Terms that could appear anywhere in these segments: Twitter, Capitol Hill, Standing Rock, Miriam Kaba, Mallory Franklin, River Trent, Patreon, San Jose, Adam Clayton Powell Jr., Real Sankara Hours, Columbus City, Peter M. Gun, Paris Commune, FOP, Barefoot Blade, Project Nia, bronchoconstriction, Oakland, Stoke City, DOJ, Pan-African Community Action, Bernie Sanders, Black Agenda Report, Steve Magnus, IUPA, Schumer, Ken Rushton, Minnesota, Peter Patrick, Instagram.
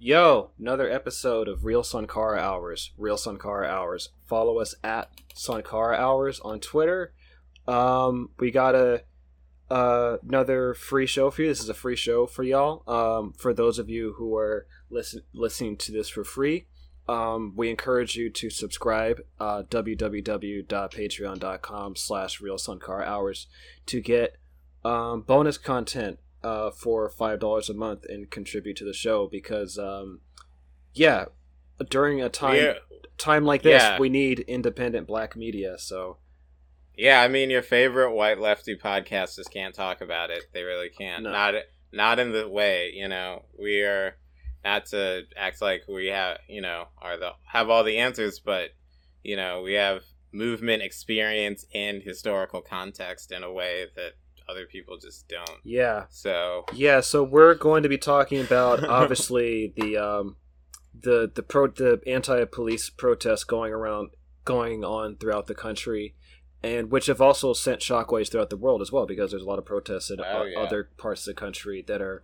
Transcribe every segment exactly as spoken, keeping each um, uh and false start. Yo, another episode of Real Sankara Hours. Real Sankara Hours. Follow us at Sankara Hours on Twitter. Um, we got a uh, another free show for you. This is a free show for y'all. Um, for those of you who are listen- listening to this for free, um, we encourage you to subscribe. Uh, w w w dot patreon dot com slash Real Sankara Hours to get um, bonus content. Uh, for five dollars a month and contribute to the show because, um, yeah, during a time yeah. time like this, yeah. we need independent Black media. So, yeah, I mean, your favorite white lefty podcasters can't talk about it; they really can't. No. Not not in the way, you know. We are not to act like we have, you know, are the have all the answers, but you know, we have movement experience and historical context in a way that other people just don't. Yeah. So yeah, so we're going to be talking about obviously the um, the the pro the anti-police protests going around going on throughout the country, and which have also sent shockwaves throughout the world as well because there's a lot of protests in oh, o- yeah. other parts of the country that are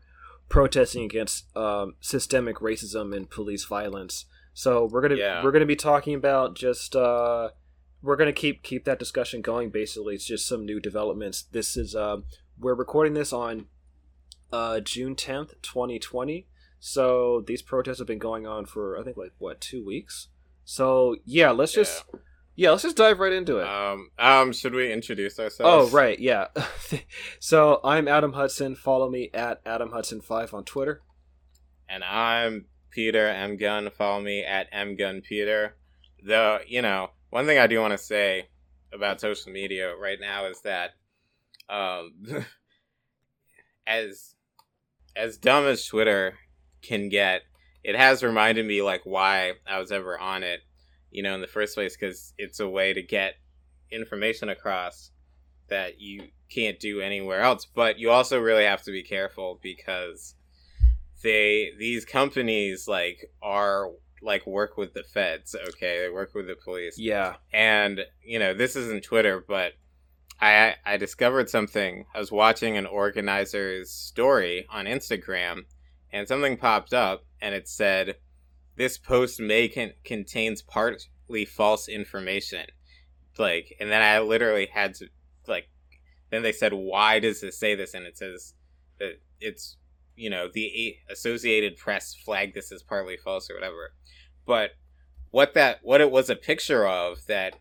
protesting against um, systemic racism and police violence. So we're gonna yeah. we're gonna be talking about just. Uh, We're going to keep keep that discussion going, basically. It's just some new developments. This is, uh, we're recording this on uh, June tenth, twenty twenty. So these protests have been going on for, I think, like, what, two weeks? So, yeah, let's just, yeah, yeah let's just dive right into it. Um, um, should we introduce ourselves? Oh, right, yeah. So I'm Adam Hudson. Follow me at Adam Hudson five on Twitter. And I'm Peter M. Gun. Follow me at M. Gun Peter. Though, you know, one thing I do want to say about social media right now is that um, as as dumb as Twitter can get, it has reminded me like why I was ever on it, you know, in the first place, because it's a way to get information across that you can't do anywhere else. But you also really have to be careful because they these companies like are... like work with the feds, okay? They work with the police. Yeah. And, you know, this isn't Twitter, but I I discovered something. I was watching an organizer's story on Instagram, and something popped up, and it said, "This post may con- contains partly false information." Like, and then I literally had to, like, then they said, "Why does it say this?" And it says that it's, you know, the Associated Press flagged this as partly false or whatever. But what that what it was a picture of that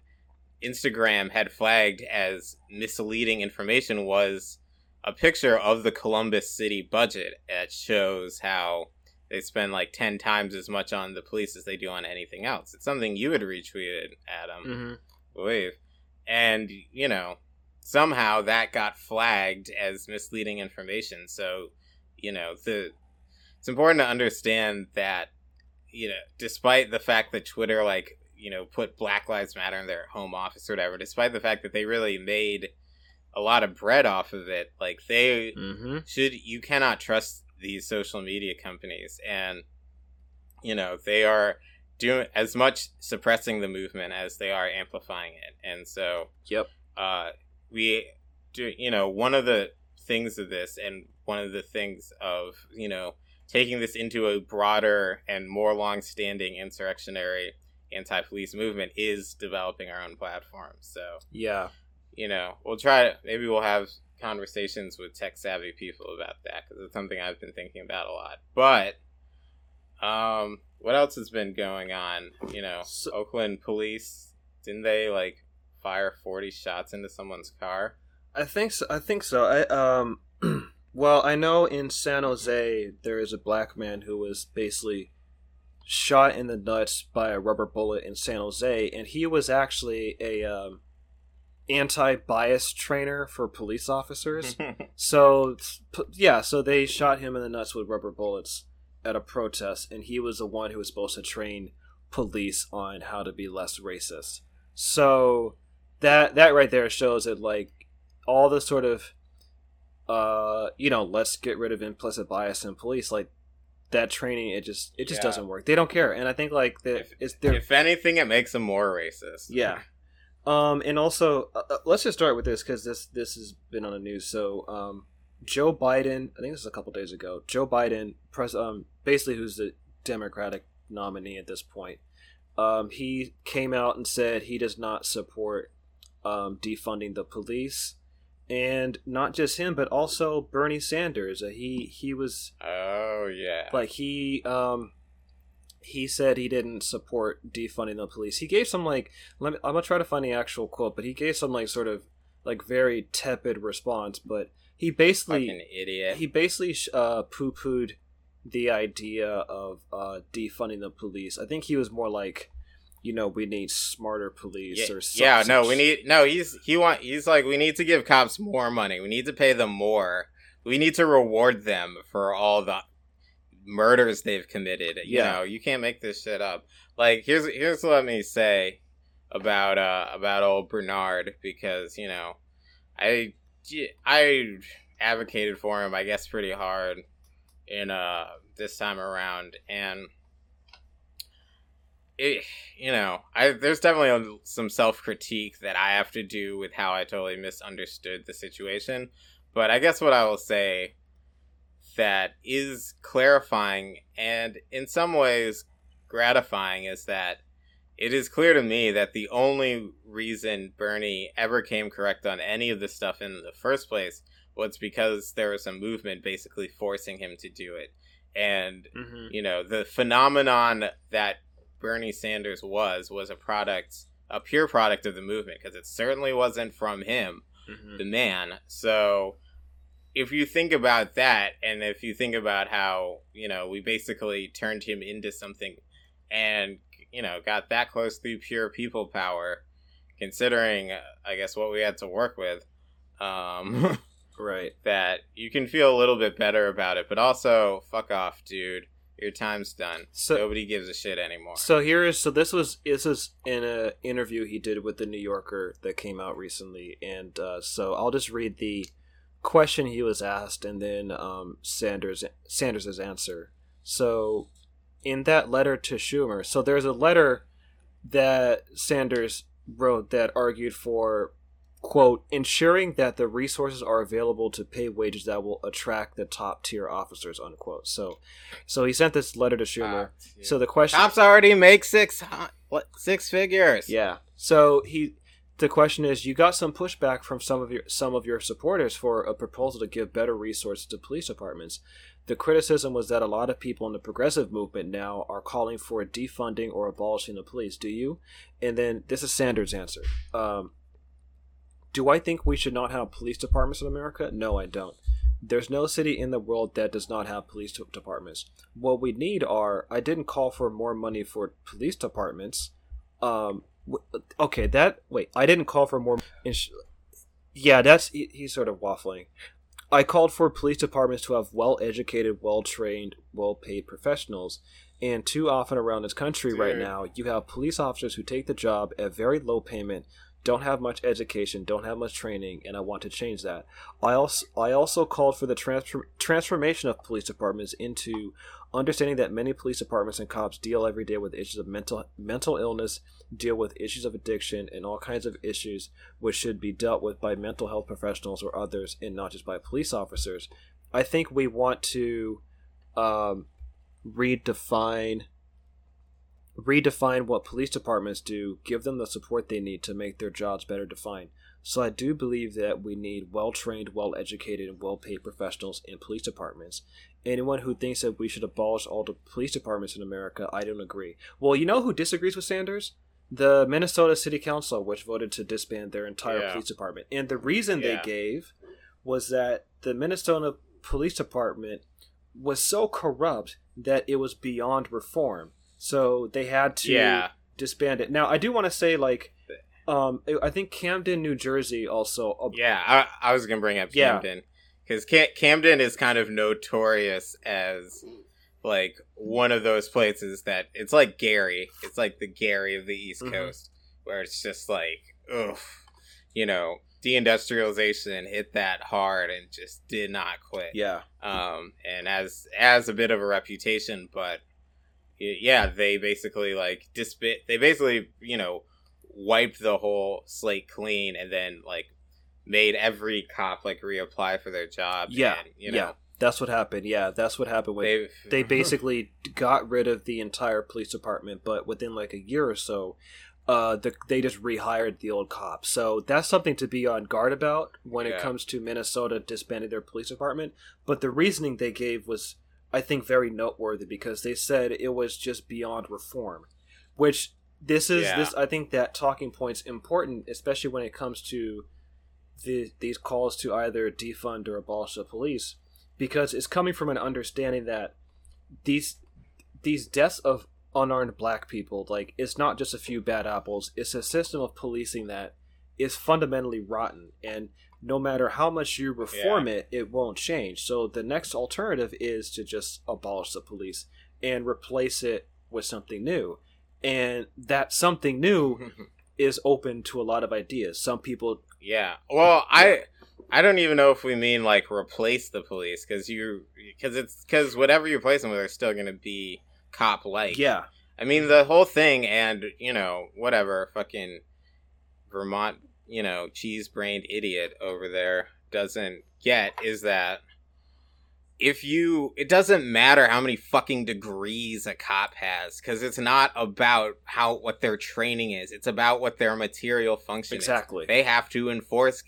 Instagram had flagged as misleading information was a picture of the Columbus City budget that shows how they spend like ten times as much on the police as they do on anything else. It's something you had retweeted, Adam, mm-hmm. I believe. And, you know, somehow that got flagged as misleading information. So, you know, the it's important to understand that, you know, despite the fact that Twitter, like, you know, put Black Lives Matter in their home office or whatever, despite the fact that they really made a lot of bread off of it, like, they mm-hmm. should, you cannot trust these social media companies. And, you know, they are doing as much suppressing the movement as they are amplifying it. And so, yep, uh, we do, you know, one of the things of this and one of the things of, you know, taking this into a broader and more long-standing insurrectionary anti-police movement is developing our own platform. So, yeah, you know, we'll try to, maybe we'll have conversations with tech-savvy people about that because it's something I've been thinking about a lot. But um, what else has been going on? You know, so- Oakland police, didn't they, like, fire forty shots into someone's car? I think so. I think so. I, um... Well, I know in San Jose, there is a Black man who was basically shot in the nuts by a rubber bullet in San Jose, and he was actually a um, anti-bias trainer for police officers. So, yeah, so they shot him in the nuts with rubber bullets at a protest, and he was the one who was supposed to train police on how to be less racist. So that that right there shows that, like, all the sort of... uh you know let's get rid of implicit bias in police, like that training, it just it just yeah. doesn't work. They don't care. And I think like that is there if anything it makes them more racist. Yeah. Um and also uh, let's just start with this because this this has been on the news. So um Joe Biden, I think this is a couple days ago, Joe Biden pres um basically who's the Democratic nominee at this point. Um, he came out and said he does not support um, defunding the police. And not just him, but also Bernie Sanders. He he was... Oh, yeah. Like, he... Um, he said he didn't support defunding the police. He gave some, like... Let me, I'm going to try to find the actual quote, but he gave some, like, sort of, like, very tepid response. But he basically... Fucking idiot. He basically uh, poo-pooed the idea of uh, defunding the police. I think he was more like... You know, we need smarter police yeah, or something. Yeah, no, we need no. He's he want he's like we need to give cops more money. We need to pay them more. We need to reward them for all the murders they've committed. You yeah. know, you can't make this shit up. Like here's here's what me say about uh about old Bernard, because you know, I I advocated for him I guess pretty hard in uh this time around and. It, you know, I, there's definitely some self-critique that I have to do with how I totally misunderstood the situation. But I guess what I will say that is clarifying and in some ways gratifying is that it is clear to me that the only reason Bernie ever came correct on any of this stuff in the first place was because there was a movement basically forcing him to do it. And, mm-hmm. you know, the phenomenon that Bernie Sanders was was a product, a pure product of the movement, because it certainly wasn't from him, mm-hmm. the man. So if you think about that, and if you think about how, you know, we basically turned him into something and, you know, got that close through pure people power, considering, uh, I guess, what we had to work with, um, right, that you can feel a little bit better about it. But also, fuck off, dude. Your time's done. So, nobody gives a shit anymore. So here is so this was this is in an interview he did with the New Yorker that came out recently, and uh, so I'll just read the question he was asked, and then um, Sanders Sanders's answer. So in that letter to Schumer, so there's a letter that Sanders wrote that argued for, quote, ensuring that the resources are available to pay wages that will attract the top tier officers, unquote. So, so he sent this letter to Schumer. Uh, yeah. So the question: cops already make six what six figures. Yeah. So he, the question is, you got some pushback from some of your some of your supporters for a proposal to give better resources to police departments. The criticism was that a lot of people in the progressive movement now are calling for defunding or abolishing the police. Do you? And then this is Sanders' answer. Um, Do I think we should not have police departments in America? No, I don't. There's no city in the world that does not have police departments. What we need are, I didn't call for more money for police departments. Um, okay, that, wait, I didn't call for more. Yeah, that's, he, he's sort of waffling. I called for police departments to have well-educated, well-trained, well-paid professionals. And too often around this country Dude. right now, you have police officers who take the job at very low payment, don't have much education, don't have much training, and I want to change that. I also I also called for the transfer, transformation of police departments into understanding that many police departments and cops deal every day with issues of mental mental illness, deal with issues of addiction, and all kinds of issues which should be dealt with by mental health professionals or others, and not just by police officers. I think we want to um, redefine... redefine what police departments do, give them the support they need to make their jobs better defined. So I do believe that we need well-trained, well-educated, and well-paid professionals in police departments. Anyone who thinks that we should abolish all the police departments in America, I don't agree. Well, you know who disagrees with Sanders? The Minnesota City Council, which voted to disband their entire yeah. police department. And the reason yeah. they gave was that the Minnesota Police Department was so corrupt that it was beyond reform. So they had to yeah. disband it. Now, I do want to say, like, um, I think Camden, New Jersey also... Ab- yeah, I, I was going to bring up Camden. Because yeah. Cam- Camden is kind of notorious as, like, one of those places that... It's like Gary. It's like the Gary of the East mm-hmm. Coast. Where it's just like, ugh, you know, deindustrialization hit that hard and just did not quit. Yeah. Um, and as as a bit of a reputation, but... Yeah, they basically, like, disbit. They basically, you know, wiped the whole slate clean and then, like, made every cop, like, reapply for their job. Yeah, and, you know, yeah. That's what happened. Yeah, that's what happened. With, they, they basically got rid of the entire police department, but within like a year or so, uh, the, they just rehired the old cops. So that's something to be on guard about when yeah. it comes to Minnesota disbanding their police department. But the reasoning they gave was, I think, very noteworthy, because they said it was just beyond reform, which this is yeah. this. I think that talking point's important, especially when it comes to the, these calls to either defund or abolish the police. Because it's coming from an understanding that these these deaths of unarmed black people, like, it's not just a few bad apples. It's a system of policing that is fundamentally rotten. And no matter how much you reform yeah. it, it won't change. So the next alternative is to just abolish the police and replace it with something new. And that something new is open to a lot of ideas. Some people... Yeah. Well, I... I don't even know if we mean like replace the police, because you because it's because whatever you replace them with are still going to be cop like. Yeah, I mean the whole thing, and you know whatever fucking Vermont you know cheese brained idiot over there doesn't get is that if you it doesn't matter how many fucking degrees a cop has, because it's not about how what their training is, it's about what their material function is. Exactly, they have to enforce.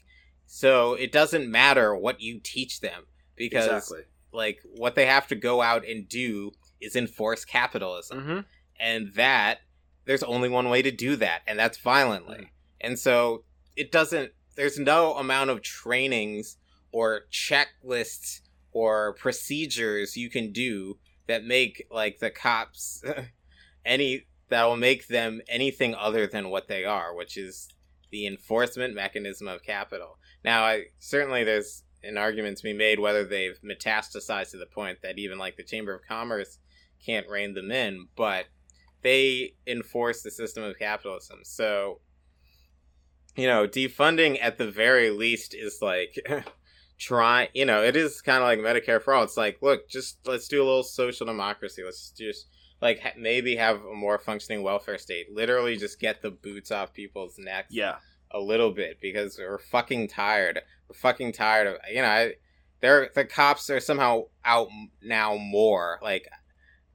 So it doesn't matter what you teach them, because exactly. like what they have to go out and do is enforce capitalism. Mm-hmm. And that there's only one way to do that, and that's violently. Mm-hmm. And so it doesn't there's no amount of trainings or checklists or procedures you can do that make like the cops any that will make them anything other than what they are, which is the enforcement mechanism of capital. Now, I certainly there's an argument to be made whether they've metastasized to the point that even like the Chamber of Commerce can't rein them in, but they enforce the system of capitalism. So, you know, defunding at the very least is like try, you know, it is kind of like Medicare for all. It's like, look, just let's do a little social democracy. Let's just like ha- maybe have a more functioning welfare state. Literally just get the boots off people's necks. Yeah. A little bit, because we're fucking tired. We're fucking tired of, you know, I, they're the cops are somehow out now more. Like,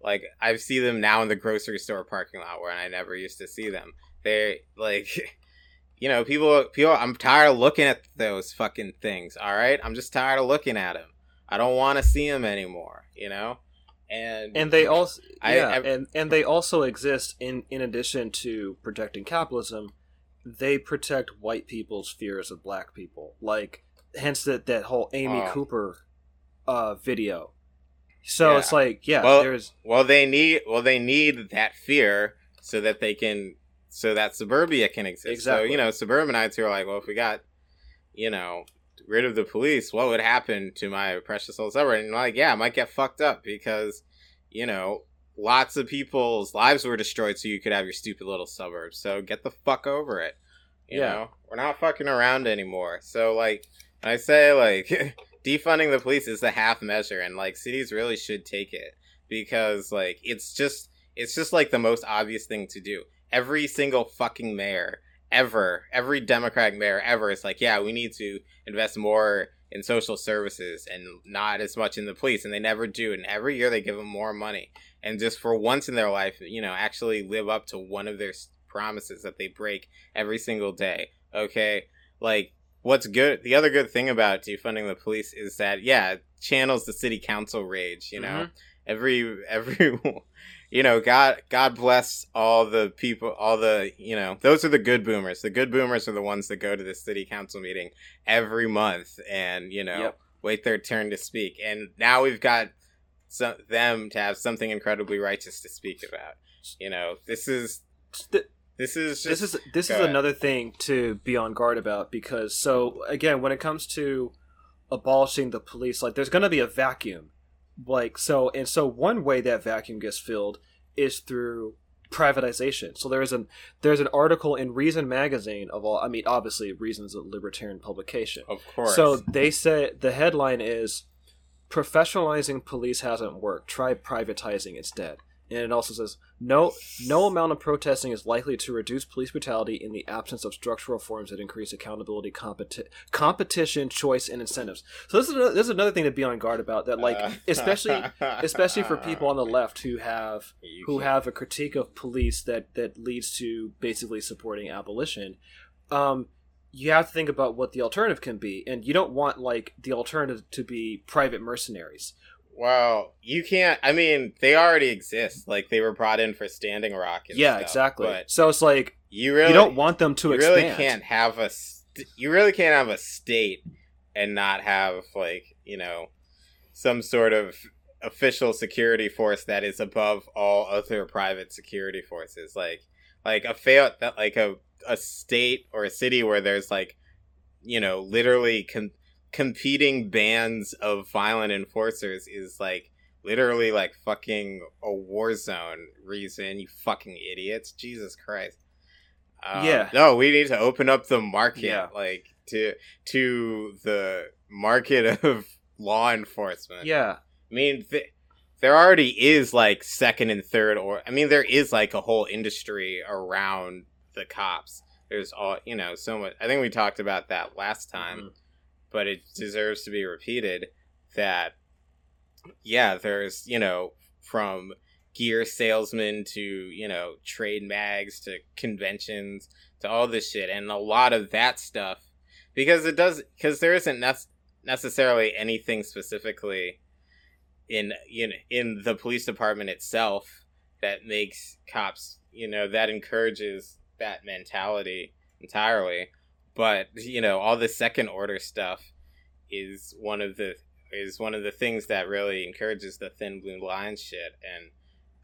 like I see them now in the grocery store parking lot where I never used to see them. They're like, you know, people, people, I'm tired of looking at those fucking things, all right? I'm just tired of looking at them. I don't want to see them anymore, you know? And, and they also, I, yeah, I, and, and they also exist in, in addition to protecting capitalism. They protect white people's fears of black people. Like, hence that, that whole Amy oh. Cooper uh, video. So yeah. it's like, yeah, well, there's... Well, they need well they need that fear so that they can... So that suburbia can exist. Exactly. So, you know, suburbanites who are like, well, if we got, you know, rid of the police, what would happen to my precious little suburb? And like, yeah, I might get fucked up because, you know... Lots of people's lives were destroyed so you could have your stupid little suburbs. So get the fuck over it. You yeah. know, we're not fucking around anymore. So, like, I say, like, defunding the police is the half measure. And, like, cities really should take it. Because, like, it's just, it's just, like, the most obvious thing to do. Every single fucking mayor ever, every Democratic mayor ever is like, yeah, we need to invest more in social services and not as much in the police. And they never do. And every year they give them more money. And just for once in their life, you know, actually live up to one of their promises that they break every single day. Okay? Like, what's good? The other good thing about defunding the police is that, yeah, it channels the city council rage, you know? Mm-hmm. Every, every, you know, God, God bless all the people, all the, you know, those are the good boomers. The good boomers are the ones that go to the city council meeting every month and, you know, yep. wait their turn to speak. And now we've got So, them to have something incredibly righteous to speak about. You know, this is this is just, this is this is another thing to be on guard about, because so again, when it comes to abolishing the police, like there's going to be a vacuum, like so, and so one way that vacuum gets filled is through privatization. So there is an there's an article in Reason magazine of all. I mean, obviously, Reason's a libertarian publication, of course. So they said the headline is, "Professionalizing police hasn't worked. Try privatizing instead." And it also says, no no amount of protesting is likely to reduce police brutality in the absence of structural reforms that increase accountability, competi- competition, choice, and incentives. So this is, another, this is another thing to be on guard about, that, like, uh, especially especially for people on the left who have who have a critique of police that, that leads to basically supporting abolition. Um, you have to think about what the alternative can be. And you don't want, like, the alternative to be private mercenaries. Well, you can't. I mean, they already exist. Like, they were brought in for Standing Rock. And yeah, stuff, exactly. So it's like you really you don't want them to you expand. Really can't have a st- you really can't have a state and not have, like, you know, some sort of official security force that is above all other private security forces. Like like a failed like a a state or a city where there's, like, you know, literally Con- competing bands of violent enforcers is, like, literally, like, fucking a war zone reason, you fucking idiots. Jesus Christ. Um, yeah. No, we need to open up the market, yeah. like, to to the market of law enforcement. Yeah. I mean, th- there already is, like, second and third, or, I mean, there is, like, a whole industry around the cops. There's all, you know, so much. I think we talked about that last time. Mm-hmm. But it deserves to be repeated that, yeah, there's, you know, from gear salesmen to, you know, trade mags to conventions to all this shit. And a lot of that stuff, because it does, because there isn't ne- necessarily anything specifically in, in, in the police department itself that makes cops, you know, that encourages that mentality entirely. But, you know, all the second order stuff is one of the is one of the things that really encourages the thin blue line shit. And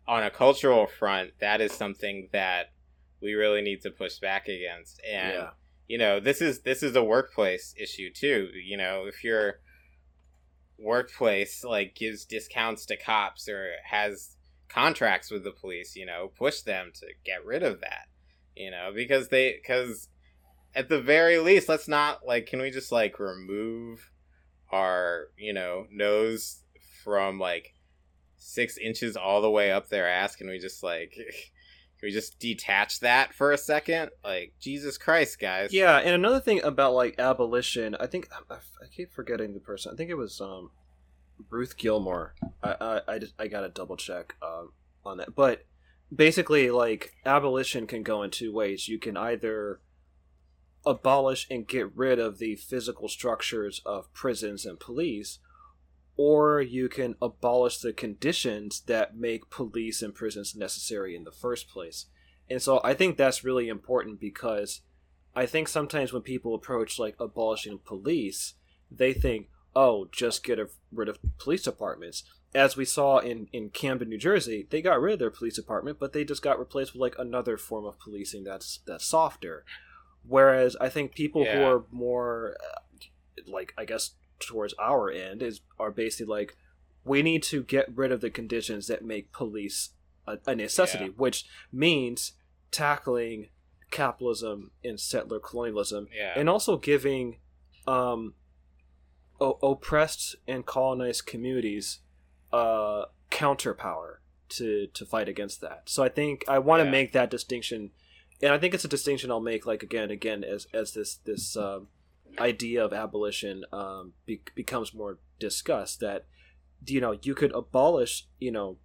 on a cultural front, that is something that we really need to push back against. And, yeah. you know, this is this is a workplace issue, too. You know, if your workplace, like, gives discounts to cops or has contracts with the police, you know, push them to get rid of that, you know, because they because. At the very least, let's not, like, can we just, like, remove our, you know, nose from, like, six inches all the way up their ass? Can we just, like, can we just detach that for a second? Like, Jesus Christ, guys. Yeah, and another thing about, like, abolition, I think, I, I keep forgetting the person. I think it was um, Ruth Gilmore. I, I, I, just, I gotta double check um, on that. But basically, like, abolition can go in two ways. You can either abolish and get rid of the physical structures of prisons and police, or you can abolish the conditions that make police and prisons necessary in the first place. And so I think that's really important, because I think sometimes when people approach, like, abolishing police, they think, oh, just get rid of police departments. As we saw in, in Camden, New Jersey, they got rid of their police department, but they just got replaced with, like, another form of policing that's that's softer. Whereas I think people yeah. who are more, uh, like, I guess towards our end, is are basically like, we need to get rid of the conditions that make police a, a necessity, yeah. which means tackling capitalism and settler colonialism, yeah. and also giving um, o- oppressed and colonized communities uh, counterpower to, to fight against that. So I think I want to yeah. make that distinction. And I think it's a distinction I'll make, like, again, again, as as this this um, idea of abolition um, be- becomes more discussed. That, you know, you could abolish, you know,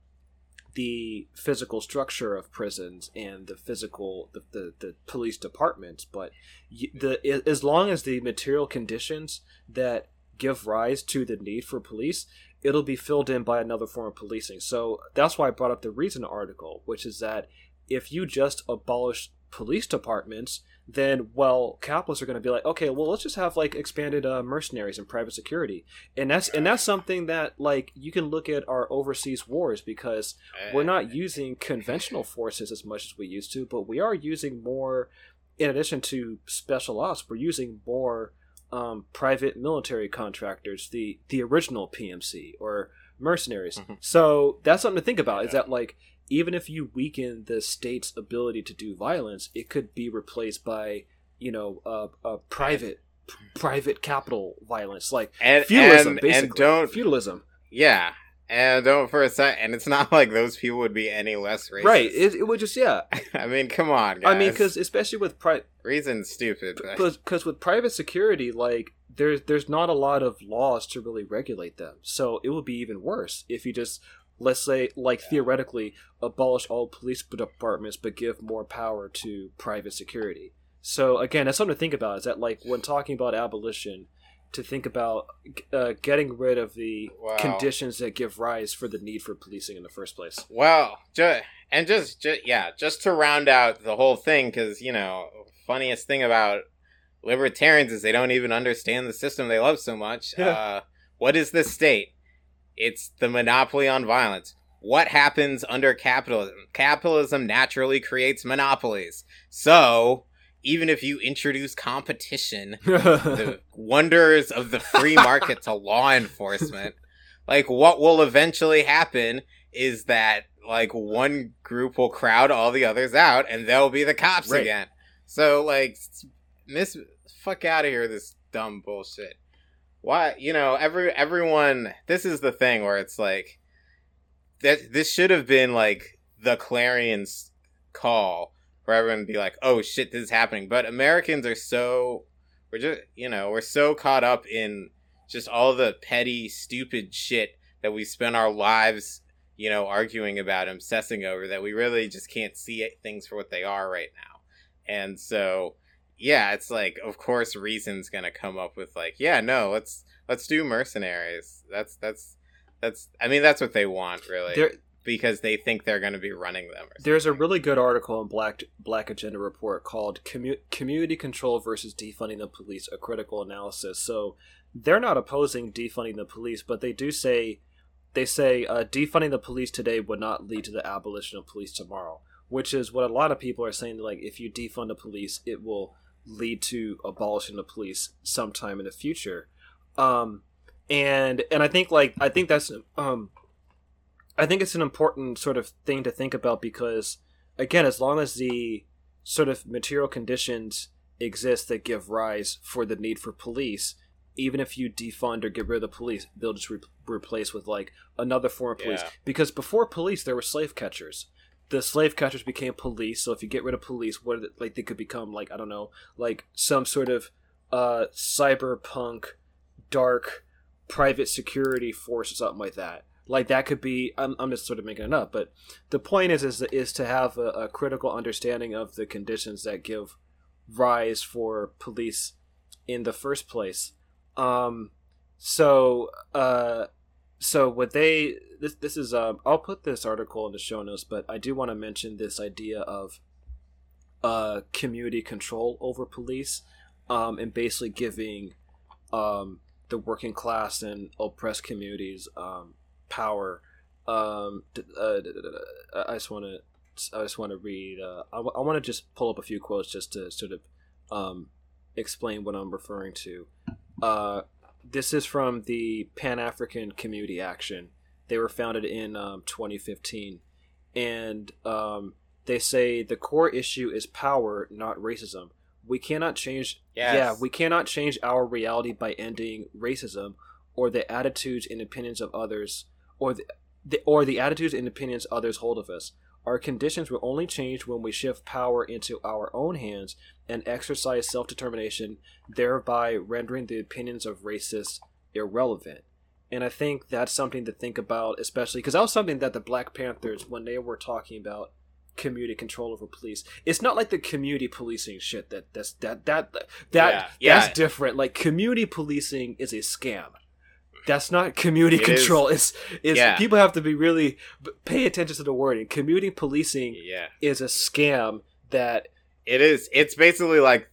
the physical structure of prisons and the physical the the, the police departments, but you, the as long as the material conditions that give rise to the need for police, it'll be filled in by another form of policing. So that's why I brought up the Reason article, which is that if you just abolish police departments, then, well, capitalists are going to be like, okay, well, let's just have, like, expanded uh, mercenaries and private security, and that's and that's something that, like, you can look at our overseas wars, because we're not using conventional forces as much as we used to, but we are using more, in addition to special ops, we're using more um, private military contractors, the the original P M C or mercenaries. Mm-hmm. So that's something to think about. Yeah. Is that, like, even if you weaken the state's ability to do violence, it could be replaced by, you know, uh, uh, private p- private capital violence, like and, feudalism, and, basically. And don't, feudalism. Yeah, And don't for a sec, and it's not like those people would be any less racist. Right, it, it would just, yeah. I mean, come on, guys. I mean, because especially with... Pri- Reason's stupid. Because with private security, like, there's, there's not a lot of laws to really regulate them. So it would be even worse if you just, let's say, like, yeah. theoretically, abolish all police departments but give more power to private security. So, again, that's something to think about, is that, like, when talking about abolition... to think about uh, getting rid of the wow. conditions that give rise for the need for policing in the first place. Well, just, and just, just, yeah, just to round out the whole thing, because, you know, funniest thing about libertarians is they don't even understand the system they love so much. Yeah. Uh, what is this state? It's the monopoly on violence. What happens under capitalism? Capitalism naturally creates monopolies. So... even if you introduce competition, the wonders of the free market to law enforcement, like, what will eventually happen is that, like, one group will crowd all the others out, and they'll be the cops right. again. So, like, miss, fuck out of here, this dumb bullshit. Why, you know, every everyone, this is the thing where it's like, that this should have been, like, the clarion call. For everyone to be like, oh shit, this is happening. But Americans are so, we're just, you know, we're so caught up in just all the petty, stupid shit that we spend our lives, you know, arguing about, obsessing over, that we really just can't see things for what they are right now. And so, yeah, it's like, of course, Reason's gonna come up with like, yeah, no, let's let's do mercenaries. That's that's that's. I mean, that's what they want, really. They're- Because they think they're going to be running them. There's a really good article in Black Black Agenda Report called Commu- Community Control versus Defunding the Police, a Critical Analysis. So they're not opposing defunding the police, but they do say, they say uh, defunding the police today would not lead to the abolition of police tomorrow, which is what a lot of people are saying. Like, if you defund the police, it will lead to abolishing the police sometime in the future. Um, and and I think like I think that's. Um, I think it's an important sort of thing to think about because, again, as long as the sort of material conditions exist that give rise for the need for police, even if you defund or get rid of the police, they'll just re- replace with, like, another form of police. Yeah. Because before police, there were slave catchers. The slave catchers became police, so if you get rid of police, what like they could become, like, I don't know, like some sort of uh, cyberpunk, dark, private security force or something like that. Like, that could be... I'm, I'm just sort of making it up, but the point is is, is to have a, a critical understanding of the conditions that give rise for police in the first place. Um, so, uh, so what they... This this is... Um, I'll put this article in the show notes, but I do want to mention this idea of uh, community control over police um, and basically giving um, the working class and oppressed communities... Um, power. Um, uh, I just want to. I just want to read. Uh, I, w- I want to just pull up a few quotes just to sort of um, explain what I'm referring to. Uh, this is from the Pan-African Community Action. They were founded in um, twenty fifteen, and um, they say the core issue is power, not racism. We cannot change. Yes. Yeah, we cannot change our reality by ending racism or the attitudes and opinions of others. Or the, the or the attitudes and opinions others hold of us. Our conditions will only change when we shift power into our own hands and exercise self-determination, thereby rendering the opinions of racists irrelevant. And I think that's something to think about, especially because that was something that the Black Panthers, when they were talking about community control over police, it's not like the community policing shit that that's that that that, that yeah, yeah. that's different. Like, community policing is a scam. That's not community it control. Is, it's, it's yeah. People have to be really pay attention to the wording. Community policing yeah. is a scam that it is. It's basically like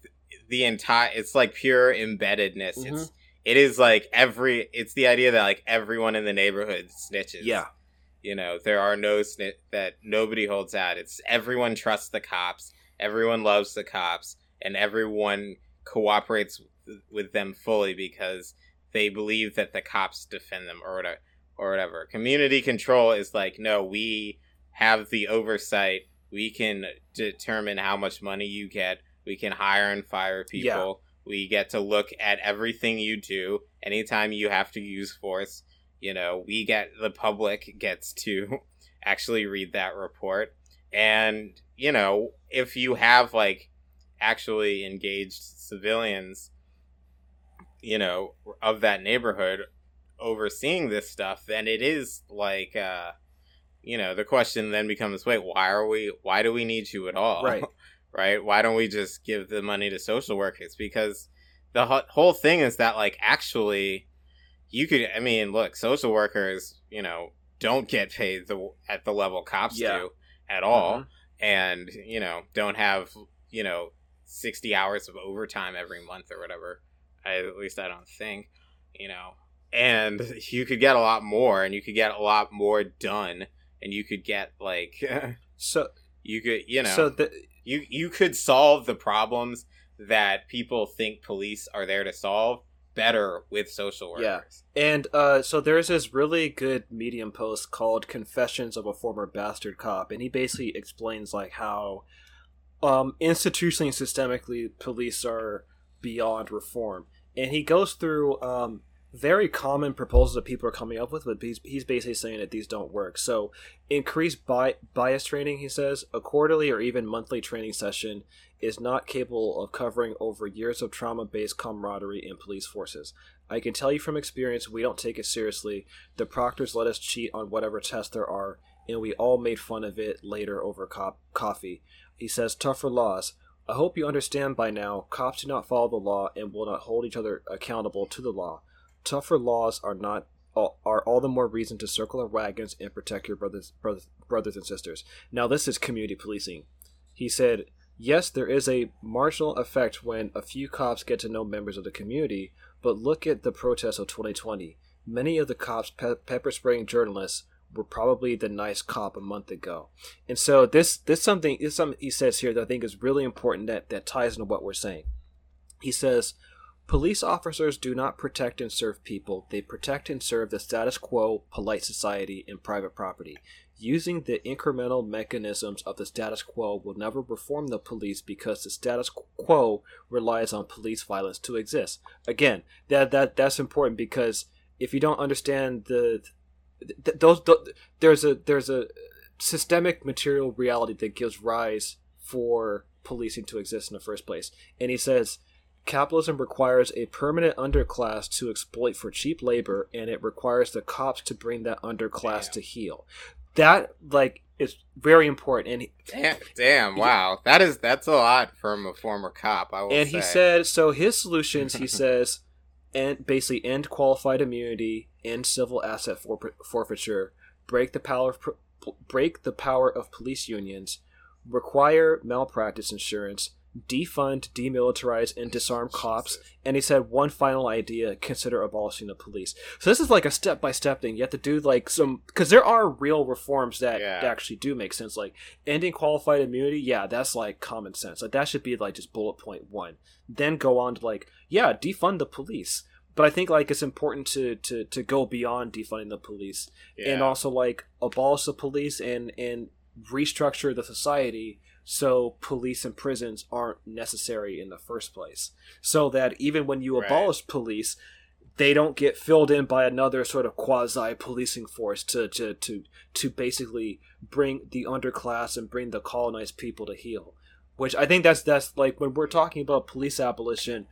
the entire. It's like pure embeddedness. Mm-hmm. It's it is like every. It's the idea that like everyone in the neighborhood snitches. Yeah, you know, there are no snitch that nobody holds out. It's everyone trusts the cops. Everyone loves the cops, and everyone cooperates with them fully because they believe that the cops defend them or whatever, or whatever. Community control is like, no, we have the oversight. We can determine how much money you get. We can hire and fire people. Yeah. We get to look at everything you do. Anytime you have to use force, you know, we get, the public gets to actually read that report. And, you know, if you have, like, actually engaged civilians, you know, of that neighborhood overseeing this stuff, then it is like, uh, you know, the question then becomes, wait, why are we, why do we need you at all? Right. Right. Why don't we just give the money to social workers? Because the ho- whole thing is that, like, actually you could, I mean, look, social workers, you know, don't get paid the, at the level cops yeah. do at all. Uh-huh. And, you know, don't have, you know, sixty hours of overtime every month or whatever. I, at least I don't think, you know, and you could get a lot more, and you could get a lot more done, and you could get, like, so you could, you know, so the, you, you could solve the problems that people think police are there to solve better with social workers. Yeah. And uh, so there's this really good Medium post called Confessions of a Former Bastard Cop. And he basically explains, like, how um, institutionally and systemically police are beyond reform. And he goes through um, very common proposals that people are coming up with, but he's, he's basically saying that these don't work. So increase bi- bias training, he says. A quarterly or even monthly training session is not capable of covering over years of trauma-based camaraderie in police forces. I can tell you from experience, we don't take it seriously. The proctors let us cheat on whatever tests there are, and we all made fun of it later over cop- coffee. He says, tougher laws. I hope you understand by now, cops do not follow the law and will not hold each other accountable to the law. Tougher laws are not are all the more reason to circle our wagons and protect your brothers, brothers, brothers and sisters. Now, this is community policing. He said, yes, there is a marginal effect when a few cops get to know members of the community, but look at the protests of twenty twenty. Many of the cops pe- pepper spraying journalists were probably the nice cop a month ago. And so this this something is something he says here that I think is really important, that, that ties into what we're saying. He says, police officers do not protect and serve people. They protect and serve the status quo, polite society, and private property. Using the incremental mechanisms of the status quo will never reform the police, because the status quo relies on police violence to exist. Again, that that that's important, because if you don't understand the th- those th- there's a there's a systemic material reality that gives rise for policing to exist in the first place. And he says, capitalism requires a permanent underclass to exploit for cheap labor, and it requires the cops to bring that underclass damn. to heel. That, like, is very important. And he, damn, damn, wow, that is that's a lot from a former cop. I will and say. He said, so his solutions, he says, and basically end qualified immunity, end civil asset for, forfeiture, break the power of, break the power of police unions, require malpractice insurance, defund, demilitarize, and disarm cops. And he said, one final idea, consider abolishing the police. So this is like a step-by-step thing. You have to do, like, some, because there are real reforms that yeah. actually do make sense, like ending qualified immunity. Yeah, that's like common sense. Like, that should be like just bullet point one. Then go on to, like, yeah, defund the police. But I think, like, it's important to, to, to go beyond defunding the police yeah. and also, like, abolish the police and and restructure the society so police and prisons aren't necessary in the first place, so that even when you right. abolish police, they don't get filled in by another sort of quasi-policing force to, to to to basically bring the underclass and bring the colonized people to heel. Which I think that's that's like, when we're talking about police abolition,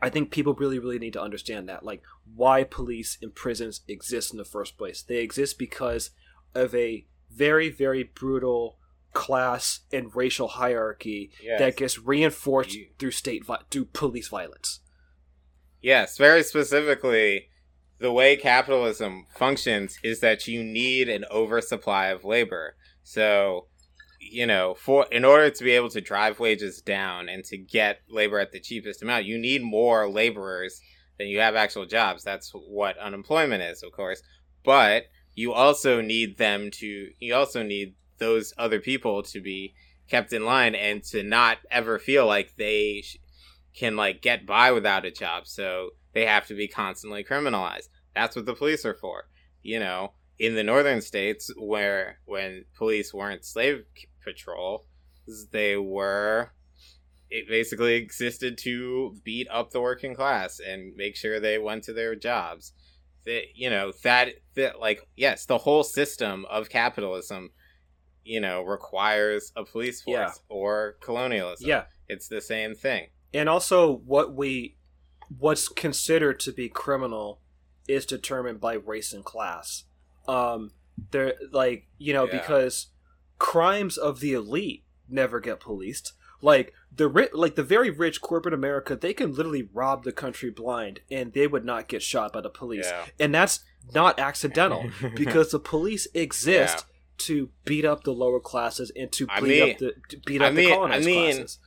I think people really, really need to understand that, like, why police and prisons exist in the first place. They exist because of a very, very brutal class and racial hierarchy yes. that gets reinforced you, through state vi- through police violence. Yes, very specifically, the way capitalism functions is that you need an oversupply of labor. So, you know, for in order to be able to drive wages down and to get labor at the cheapest amount, you need more laborers than you have actual jobs. That's what unemployment is, of course. But you also need them to you also need those other people to be kept in line and to not ever feel like they sh- can, like, get by without a job. So they have to be constantly criminalized. That's what the police are for. You know, in the northern states, where when police weren't slave patrol, they were, it basically existed to beat up the working class and make sure they went to their jobs. that, you know, that, that like, yes, the whole system of capitalism, you know, requires a police force yeah. or colonialism. Yeah. It's the same thing. And also what we, what's considered to be criminal is determined by race and class. Um, they're like, you know, yeah. because crimes of the elite never get policed. Like the ri- like the very rich corporate America, they can literally rob the country blind and they would not get shot by the police. Yeah. And that's not accidental because the police exist yeah. to beat up the lower classes and to, I mean, up the, to beat I up mean, the colonized I mean, classes.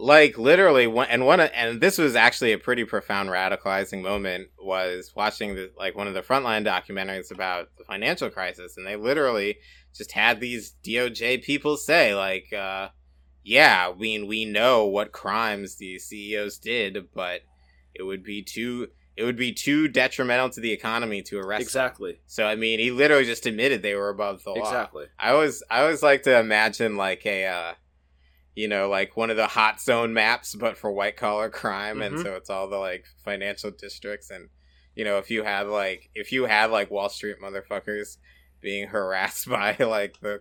Like literally, one, and one, and this was actually a pretty profound radicalizing moment. Was watching the, like one of the Frontline documentaries about the financial crisis, and they literally just had these D O J people say, like, uh, "Yeah, I mean, we know what crimes these C E Os did, but it would be too, it would be too detrimental to the economy to arrest exactly." them. So I mean, he literally just admitted they were above the law. Exactly. I always, I always like to imagine like a. Uh, You know, like one of the hot zone maps, but for white collar crime. Mm-hmm. And so it's all the like financial districts. And, you know, if you had like if you had like Wall Street motherfuckers being harassed by like the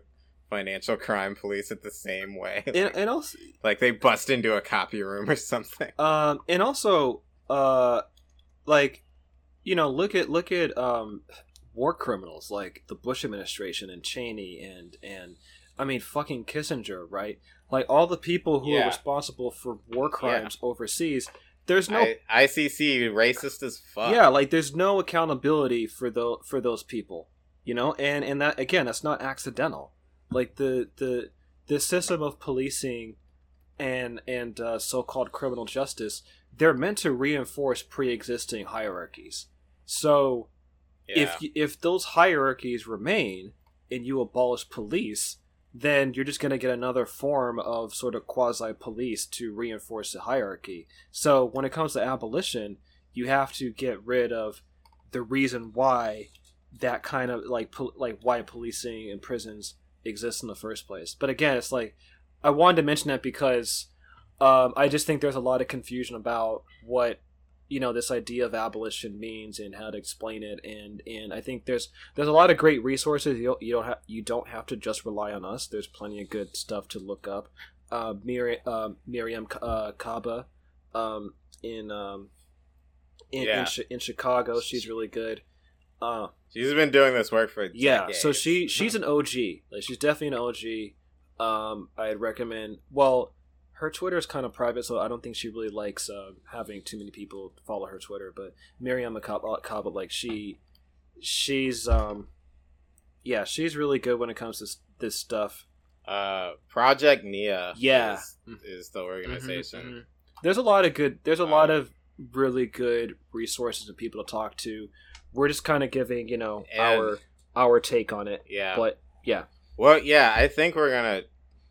financial crime police at the same way. And, like, and also like they bust into a copy room or something. Um, and also, uh, like, you know, look at look at um, war criminals like the Bush administration and Cheney and and I mean, fucking Kissinger, right? Like, all the people who yeah. are responsible for war crimes yeah. overseas, there's no... I, I C C, racist as fuck. Yeah, like, there's no accountability for the, for those people, you know? And, and that, again, that's not accidental. Like, the the, the system of policing and, and uh, so-called criminal justice, they're meant to reinforce pre-existing hierarchies. So, yeah. if if those hierarchies remain and you abolish police... then you're just going to get another form of sort of quasi-police to reinforce the hierarchy. So when it comes to abolition, you have to get rid of the reason why that kind of, like, po- like why policing and prisons exist in the first place. But again, it's like, I wanted to mention that because um, I just think there's a lot of confusion about what, you know, this idea of abolition means and how to explain it, and and I think there's there's a lot of great resources. You don't, you don't have you don't have to just rely on us. There's plenty of good stuff to look up. Uh, Mir- uh, Miriam uh, Kaba um, in um, in, yeah. in, Sh- in Chicago, she's really good. Uh, she's been doing this work for yeah. decades. So she she's an O G. Like she's definitely an O G. Um, I'd recommend. Well. Her Twitter is kind of private, so I don't think she really likes uh, having too many people follow her Twitter. But Miriam Kaba, like she, she's, um, yeah, she's really good when it comes to this, this stuff. Uh, Project Nia, yeah, is, is the organization. Mm-hmm, mm-hmm. There's a lot of good. There's a um, lot of really good resources and people to talk to. We're just kind of giving, you know, and, our our take on it. Yeah, but yeah. Well, yeah, I think we're gonna.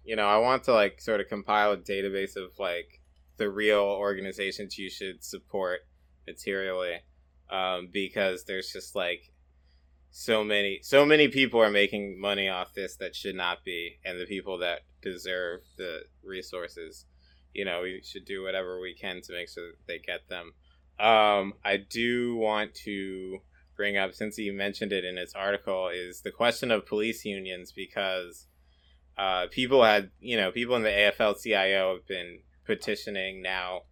You know, I want to, like, sort of compile a database of, like, the real organizations you should support materially, um, because there's just, like, so many, so many people are making money off this that should not be, and the people that deserve the resources, you know, we should do whatever we can to make sure that they get them. Um, I do want to bring up, since you mentioned it in its article, is the question of police unions, because... Uh, people had, you know, people in the A F L C I O have been petitioning now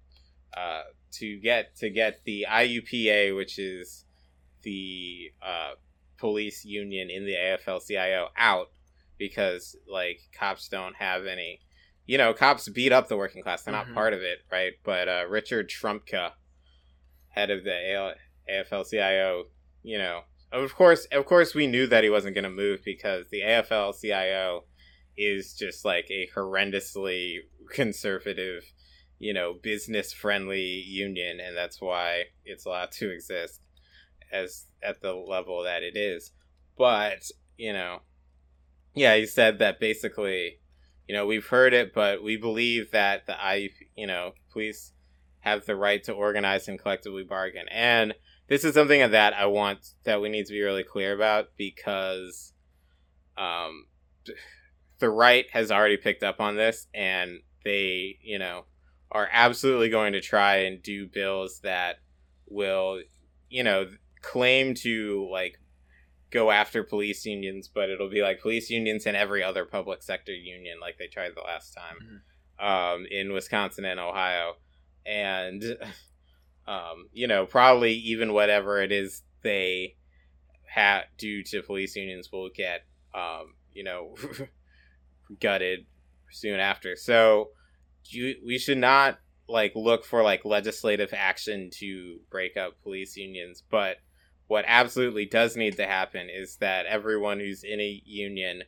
uh, to get to get the I U P A, which is the uh, police union in the A F L C I O, out because, like, cops don't have any, you know, cops beat up the working class. They're not mm-hmm. part of it, right? But uh, Richard Trumka, head of the A F L C I O, you know, of course, of course, we knew that he wasn't going to move because the A F L C I O is just like a horrendously conservative, you know, business friendly union, and that's why it's allowed to exist as at the level that it is. But, you know, yeah, he said that basically, you know, we've heard it, but we believe that the I, you know, police have the right to organize and collectively bargain. And this is something that I want that we need to be really clear about, because um the right has already picked up on this, and they, you know, are absolutely going to try and do bills that will you know, claim to, like, go after police unions, but it'll be, like, police unions and every other public sector union, like they tried the last time, mm-hmm. um, in Wisconsin and Ohio. And, um, you know, probably even whatever it is they ha- do to police unions will get, um, you know, gutted soon after. So you, we should not, like, look for, like, legislative action to break up police unions. But what absolutely does need to happen is that everyone who's in a union,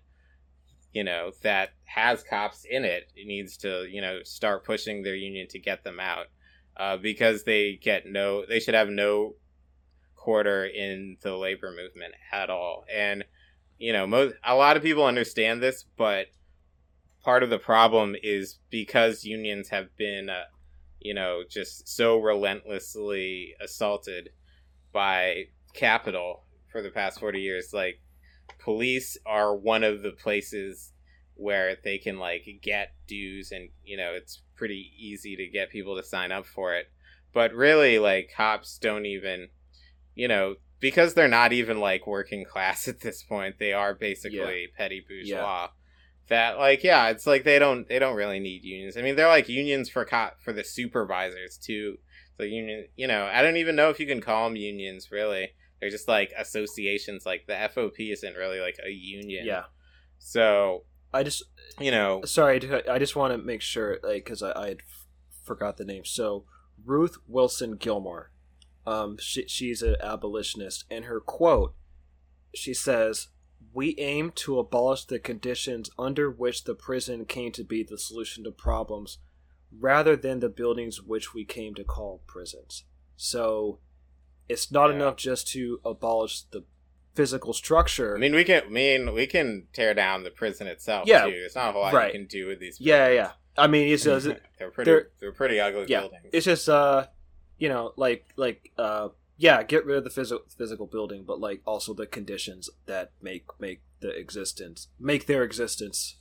you know, that has cops in it, it needs to, you know, start pushing their union to get them out, uh, because they get no, they should have no quarter in the labor movement at all. And, you know, most, a lot of people understand this, but part of the problem is because unions have been, uh, you know, just so relentlessly assaulted by capital for the past forty years. Like, police are one of the places where they can, like, get dues, and, you know, it's pretty easy to get people to sign up for it. But really, like, cops don't even, you know, because they're not even, like, working class at this point, they are basically yeah. petty bourgeois. Yeah. That, like, yeah, it's like they don't they don't really need unions. I mean, they're like unions for cop for the supervisors too. So union, you know, I don't even know if you can call them unions really. They're just like associations. Like the F O P isn't really like a union. Yeah. So I just, you know, sorry, I just want to make sure, like, because I, I had f- forgot the name. So Ruth Wilson Gilmore, um, she, she's an abolitionist, and her quote, she says, "We aim to abolish the conditions under which the prison came to be the solution to problems rather than the buildings which we came to call prisons." So it's not yeah. enough just to abolish the physical structure. I mean, we can I mean we can tear down the prison itself yeah, too. It's not a whole lot right. you can do with these buildings. Yeah, yeah. I mean, it's just, they're pretty they're, they're pretty ugly yeah, buildings. It's just uh you know, like like uh yeah, get rid of the physical physical building, but, like, also the conditions that make make the existence make their existence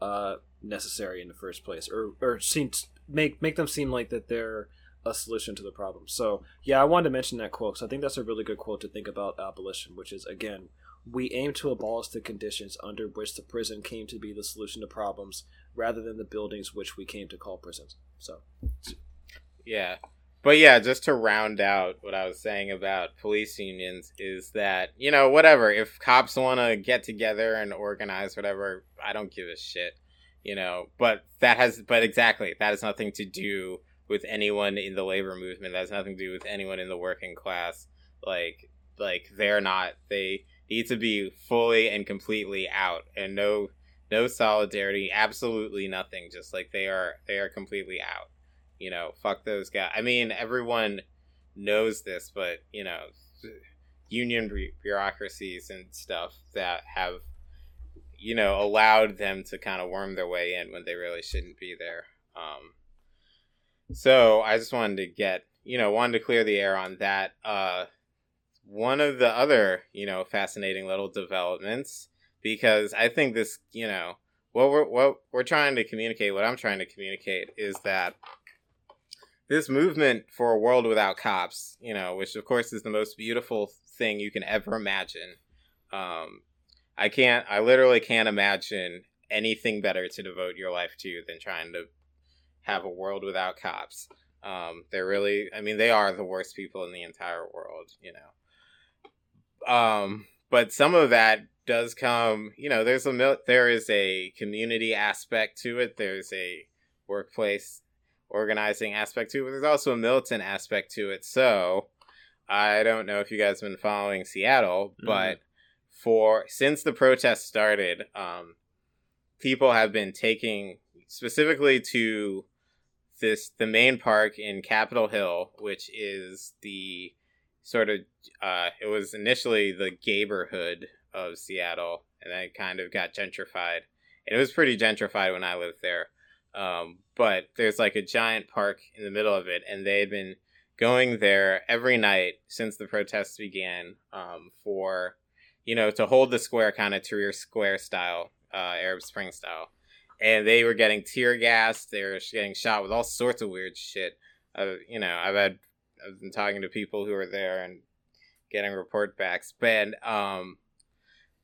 uh, necessary in the first place, or or seem make make them seem like that they're a solution to the problem. So yeah, I wanted to mention that quote, because I think that's a really good quote to think about abolition, which is, again, "We aim to abolish the conditions under which the prison came to be the solution to problems, rather than the buildings which we came to call prisons." So yeah. But yeah, just to round out what I was saying about police unions is that, you know, whatever, if cops want to get together and organize whatever, I don't give a shit, you know, but that has, but exactly, that has nothing to do with anyone in the labor movement. That has nothing to do with anyone in the working class. Like, like they're not, they need to be fully and completely out, and no, no solidarity, absolutely nothing. Just like they are, they are completely out. You know, fuck those guys. I mean, everyone knows this, but, you know, union bureaucracies and stuff that have, you know, allowed them to kind of worm their way in when they really shouldn't be there. Um, so I just wanted to get, you know, wanted to clear the air on that. Uh, one of the other, you know, fascinating little developments, because I think this, you know, what we're, what we're trying to communicate, what I'm trying to communicate is that this movement for a world without cops, you know, which of course is the most beautiful thing you can ever imagine. Um, I can't, I literally can't imagine anything better to devote your life to than trying to have a world without cops. Um, they're really, I mean, they are the worst people in the entire world, you know. Um, but some of that does come, you know, there's a mil- there is a community aspect to it. There's a workplace organizing aspect to it, but there's also a militant aspect to it. So I don't know if you guys have been following Seattle, but mm-hmm. for since the protests started, um, people have been taking specifically to this the main park in Capitol Hill, which is the sort of uh, it was initially the gayborhood of Seattle, and then it kind of got gentrified. And it was pretty gentrified when I lived there. Um, but there's like a giant park in the middle of it, and they had been going there every night since the protests began, um, for, you know, to hold the square kind of Tahrir Square style, uh, Arab Spring style. And they were getting tear gassed. They were getting shot with all sorts of weird shit. Uh, you know, I've had, I've been talking to people who were there, and getting report backs. But, um,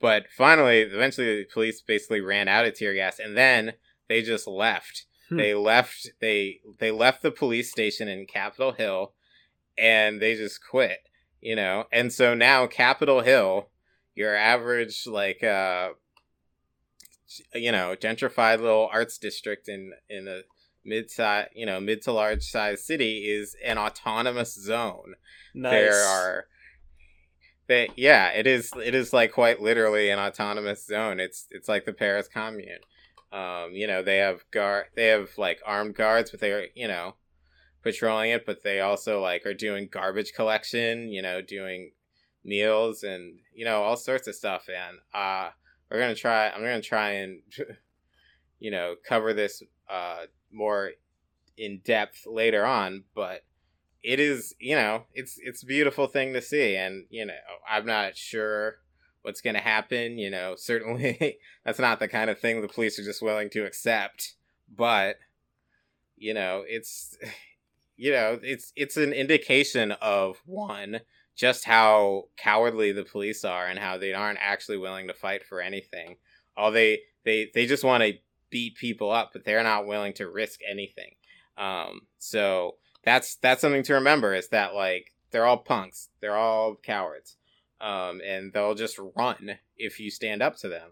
but finally, eventually the police basically ran out of tear gas, and then they just left. Hmm. They left, they, they left the police station in Capitol Hill, and they just quit, you know? And so now Capitol Hill, your average, like, uh, you know, gentrified little arts district in, in a mid size, you know, mid to large size city, is an autonomous zone. Nice. There are, that, yeah, it is, it is like quite literally an autonomous zone. It's, it's like the Paris Commune. Um, you know, they have guard, they have like armed guards, but they are, you know, patrolling it, but they also like are doing garbage collection, you know, doing meals and, you know, all sorts of stuff. And, uh, We're going to try, I'm going to try and, you know, cover this uh, more in depth later on, but it is, you know, it's, it's a beautiful thing to see. And, you know, I'm not sure what's going to happen. You know, certainly that's not the kind of thing the police are just willing to accept, but, you know, it's, you know, it's, it's an indication of, one, just how cowardly the police are and how they aren't actually willing to fight for anything. All they they they just want to beat people up, but they're not willing to risk anything. Um, so that's that's something to remember, is that like they're all punks, they're all cowards, um, and they'll just run if you stand up to them,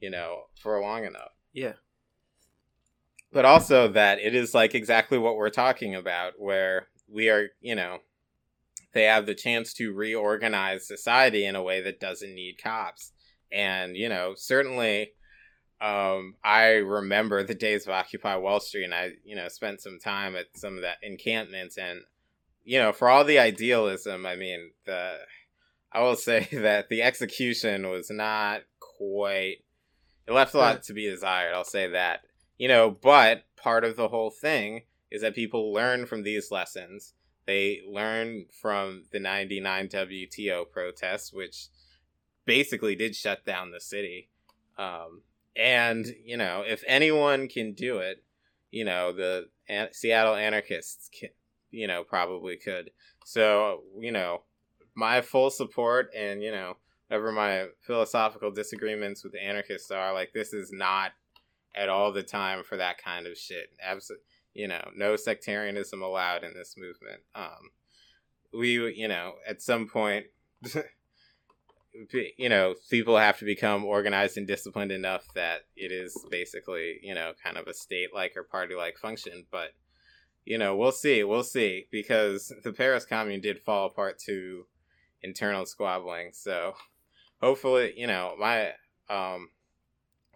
you know, for long enough. Yeah. But also that it is like exactly what we're talking about, where we are, you know. They have the chance to reorganize society in a way that doesn't need cops. And, you know, certainly um, I remember the days of Occupy Wall Street, and I, you know, spent some time at some of that encampments. And, you know, for all the idealism, I mean, the I will say that the execution was not quite, it left a lot to be desired. I'll say that, you know, but part of the whole thing is that people learn from these lessons. They learned from the ninety-nine W T O protests, which basically did shut down the city. Um, and, you know, if anyone can do it, you know, the an- Seattle anarchists, can, you know, probably could. So, you know, my full support and, you know, whatever my philosophical disagreements with the anarchists are, like, this is not at all the time for that kind of shit. Absolutely. You know, no sectarianism allowed in this movement. Um, we, you know, at some point, you know, people have to become organized and disciplined enough that it is basically, you know, kind of a state-like or party-like function. But, you know, we'll see. We'll see. Because the Paris Commune did fall apart to internal squabbling. So hopefully, you know, my um,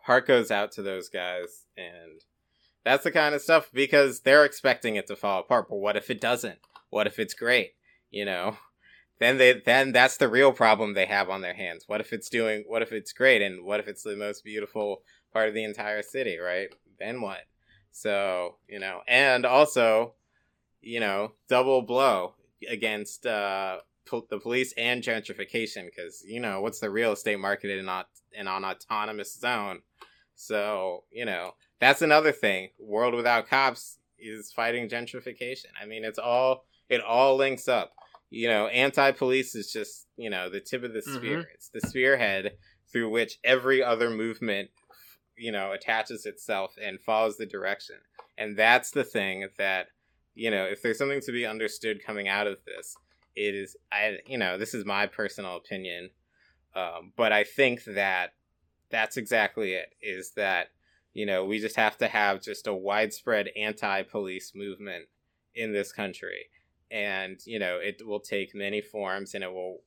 heart goes out to those guys, and that's the kind of stuff, because they're expecting it to fall apart. But what if it doesn't? What if it's great? You know, then they then that's the real problem they have on their hands. What if it's doing? What if it's great? And what if it's the most beautiful part of the entire city? Right? Then what? So, you know, and also, you know, double blow against uh, po- the police and gentrification, because, you know, what's the real estate market in an, in an autonomous zone? So, you know, that's another thing. World Without Cops is fighting gentrification. I mean, it's all, it all links up. You know, anti-police is just, you know, the tip of the spear. Mm-hmm. It's the spearhead through which every other movement, you know, attaches itself and follows the direction. And that's the thing that, you know, if there's something to be understood coming out of this, it is, I, you know, this is my personal opinion. Um, but I think that that's exactly it, is that, you know, we just have to have just a widespread anti-police movement in this country. And, you know, it will take many forms, and it will,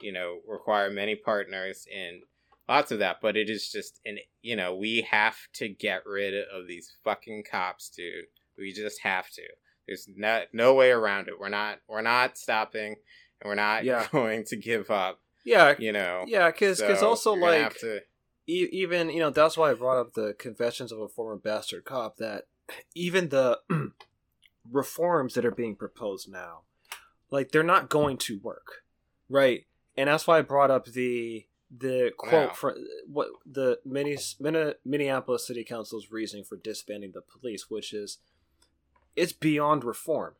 you know, require many partners and lots of that. But it is just, an, you know, we have to get rid of these fucking cops, dude. We just have to. There's no, no way around it. We're not we're not stopping, and we're not yeah. going to give up. Yeah. You know. Yeah, because so also, like, even, you know, that's why I brought up the Confessions of a Former Bastard Cop, that even the reforms that are being proposed now, like, they're not going to work, right? And that's why I brought up the the quote wow. from what the Minneapolis City Council's reasoning for disbanding the police, which is, it's beyond reform.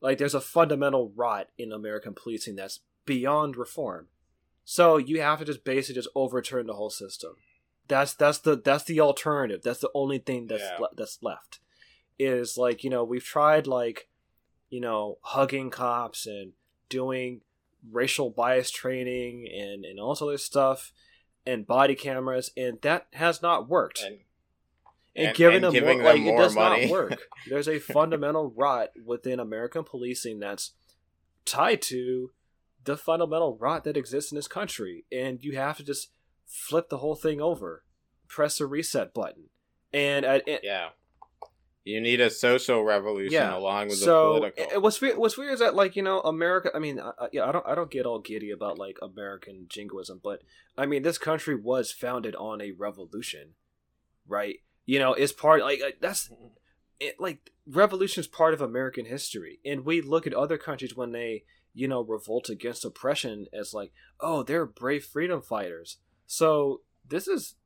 Like, there's a fundamental rot in American policing that's beyond reform. So you have to just basically just overturn the whole system. That's that's the that's the alternative. That's the only thing that's yeah. le- that's left. Is like, you know, we've tried like, you know, hugging cops and doing racial bias training and, and all this other stuff and body cameras, and that has not worked. And, and, and giving, and them, giving more, them like, more it does money. Not work. There's a fundamental rot within American policing that's tied to the fundamental rot that exists in this country, and you have to just flip the whole thing over, press the reset button, and I, it, yeah, you need a social revolution yeah. along with so, the political. It, what's weird, what's weird is that, like, you know, America. I mean, I, yeah, I don't, I don't get all giddy about like American jingoism, but I mean, this country was founded on a revolution, right? You know, it's part like that's it, like revolution is part of American history, and we look at other countries when they, you know, revolt against oppression as like, oh, they're brave freedom fighters. So this is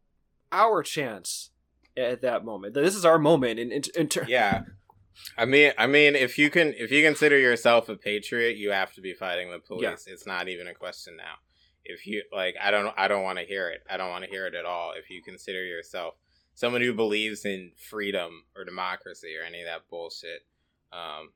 our chance at that moment. This is our moment. In, in, in ter- yeah. I mean, I mean, if you can, if you consider yourself a patriot, you have to be fighting the police. Yeah. It's not even a question now. If you like, I don't, I don't want to hear it. I don't want to hear it at all. If you consider yourself someone who believes in freedom or democracy or any of that bullshit, um,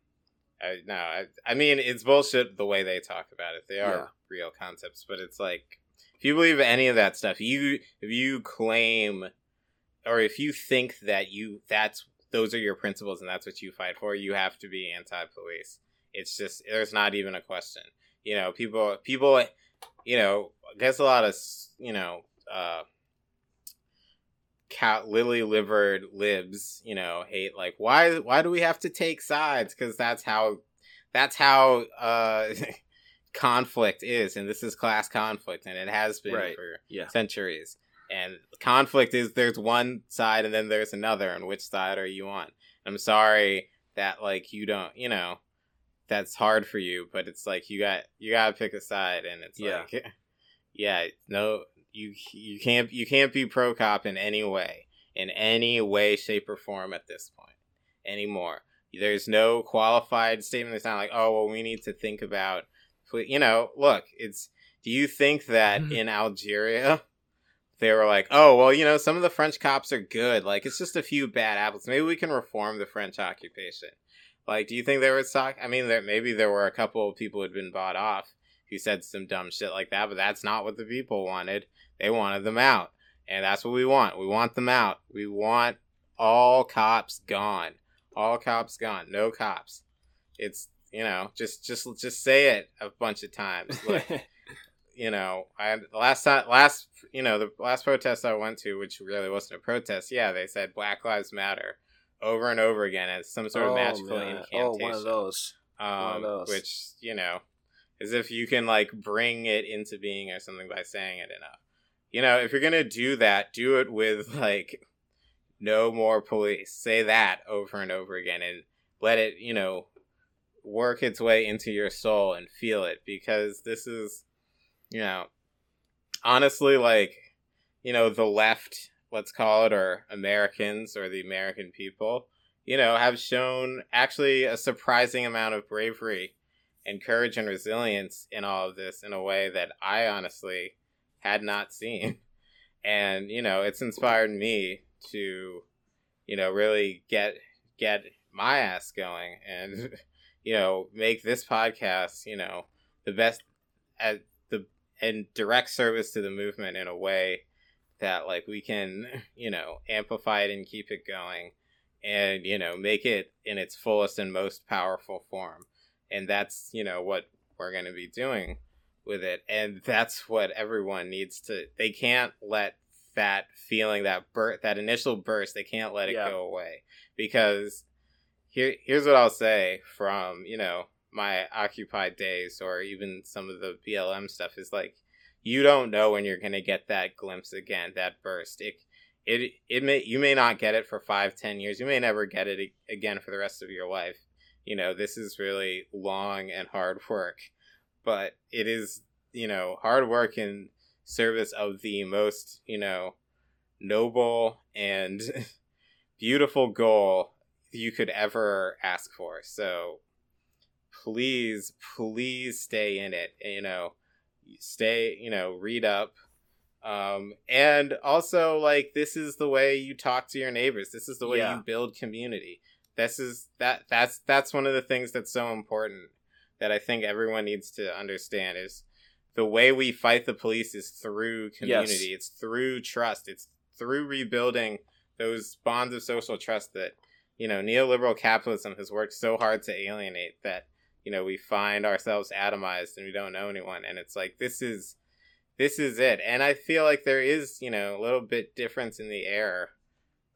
I, no, I, I mean, it's bullshit the way they talk about it. They are yeah. real concepts, but it's like, if you believe any of that stuff, you if you claim, or if you think that you that's those are your principles and that's what you fight for, you have to be anti-police. It's just, there's not even a question. You know, people, people, you know, there's a lot of, you know, uh, cat lily-livered libs, you know, hate like, why why do we have to take sides? Because that's how that's how. Uh, conflict is, and this is class conflict, and it has been right. for yeah. centuries, and conflict is there's one side and then there's another, and which side are you on? I'm sorry that like you don't, you know, that's hard for you, but it's like you got you gotta pick a side, and it's yeah. like yeah no you you can't you can't be pro cop in any way in any way shape or form at this point anymore. There's no qualified statement. It's not like, oh well, we need to think about, you know, look, it's, do you think that in Algeria they were like, oh well, you know, some of the French cops are good, like it's just a few bad apples, maybe we can reform the French occupation? Like, do you think there was sock I mean there maybe there were a couple of people who'd been bought off who said some dumb shit like that, but that's not what the people wanted. They wanted them out, and that's what we want. We want them out. We want all cops gone. All cops gone. No cops. It's, you know, just just just say it a bunch of times. Like, you know, I last time, last you know, the last protest I went to, which really wasn't a protest. Yeah, they said Black Lives Matter over and over again as some sort of oh, magical man. incantation. Oh, one of those. Um, one of those. Which, you know, as if you can like bring it into being or something by saying it enough. You know, if you're gonna do that, do it with like no more police. Say that over and over again, and let it, you know, work its way into your soul and feel it, because this is, you know, honestly, like, you know, the left, let's call it, or Americans or the American people, you know, have shown actually a surprising amount of bravery and courage and resilience in all of this in a way that I honestly had not seen. And, you know, it's inspired me to, you know, really get get my ass going and you know, make this podcast, you know, the best at the and direct service to the movement in a way that like we can, you know, amplify it and keep it going and, you know, make it in its fullest and most powerful form. And that's, you know, what we're going to be doing with it. And that's what everyone needs to, they can't let that feeling, that bur- that initial burst, they can't let it yeah. go away, because Here, here's what I'll say from, you know, my Occupy days or even some of the B L M stuff is like, you don't know when you're going to get that glimpse again, that burst. It, it, it may, you may not get it for five, ten years. You may never get it again for the rest of your life. You know, this is really long and hard work, but it is, you know, hard work in service of the most, you know, noble and beautiful goal you could ever ask for. So please, please stay in it, you know, stay, you know, read up. Um, and also, like, this is the way you talk to your neighbors. This is the way yeah. you build community. This is that that's that's one of the things that's so important that I think everyone needs to understand is the way we fight the police is through community. Yes. It's through trust. It's through rebuilding those bonds of social trust that, you know, neoliberal capitalism has worked so hard to alienate that, you know, we find ourselves atomized and we don't know anyone. And it's like, this is, this is it. And I feel like there is, you know, a little bit difference in the air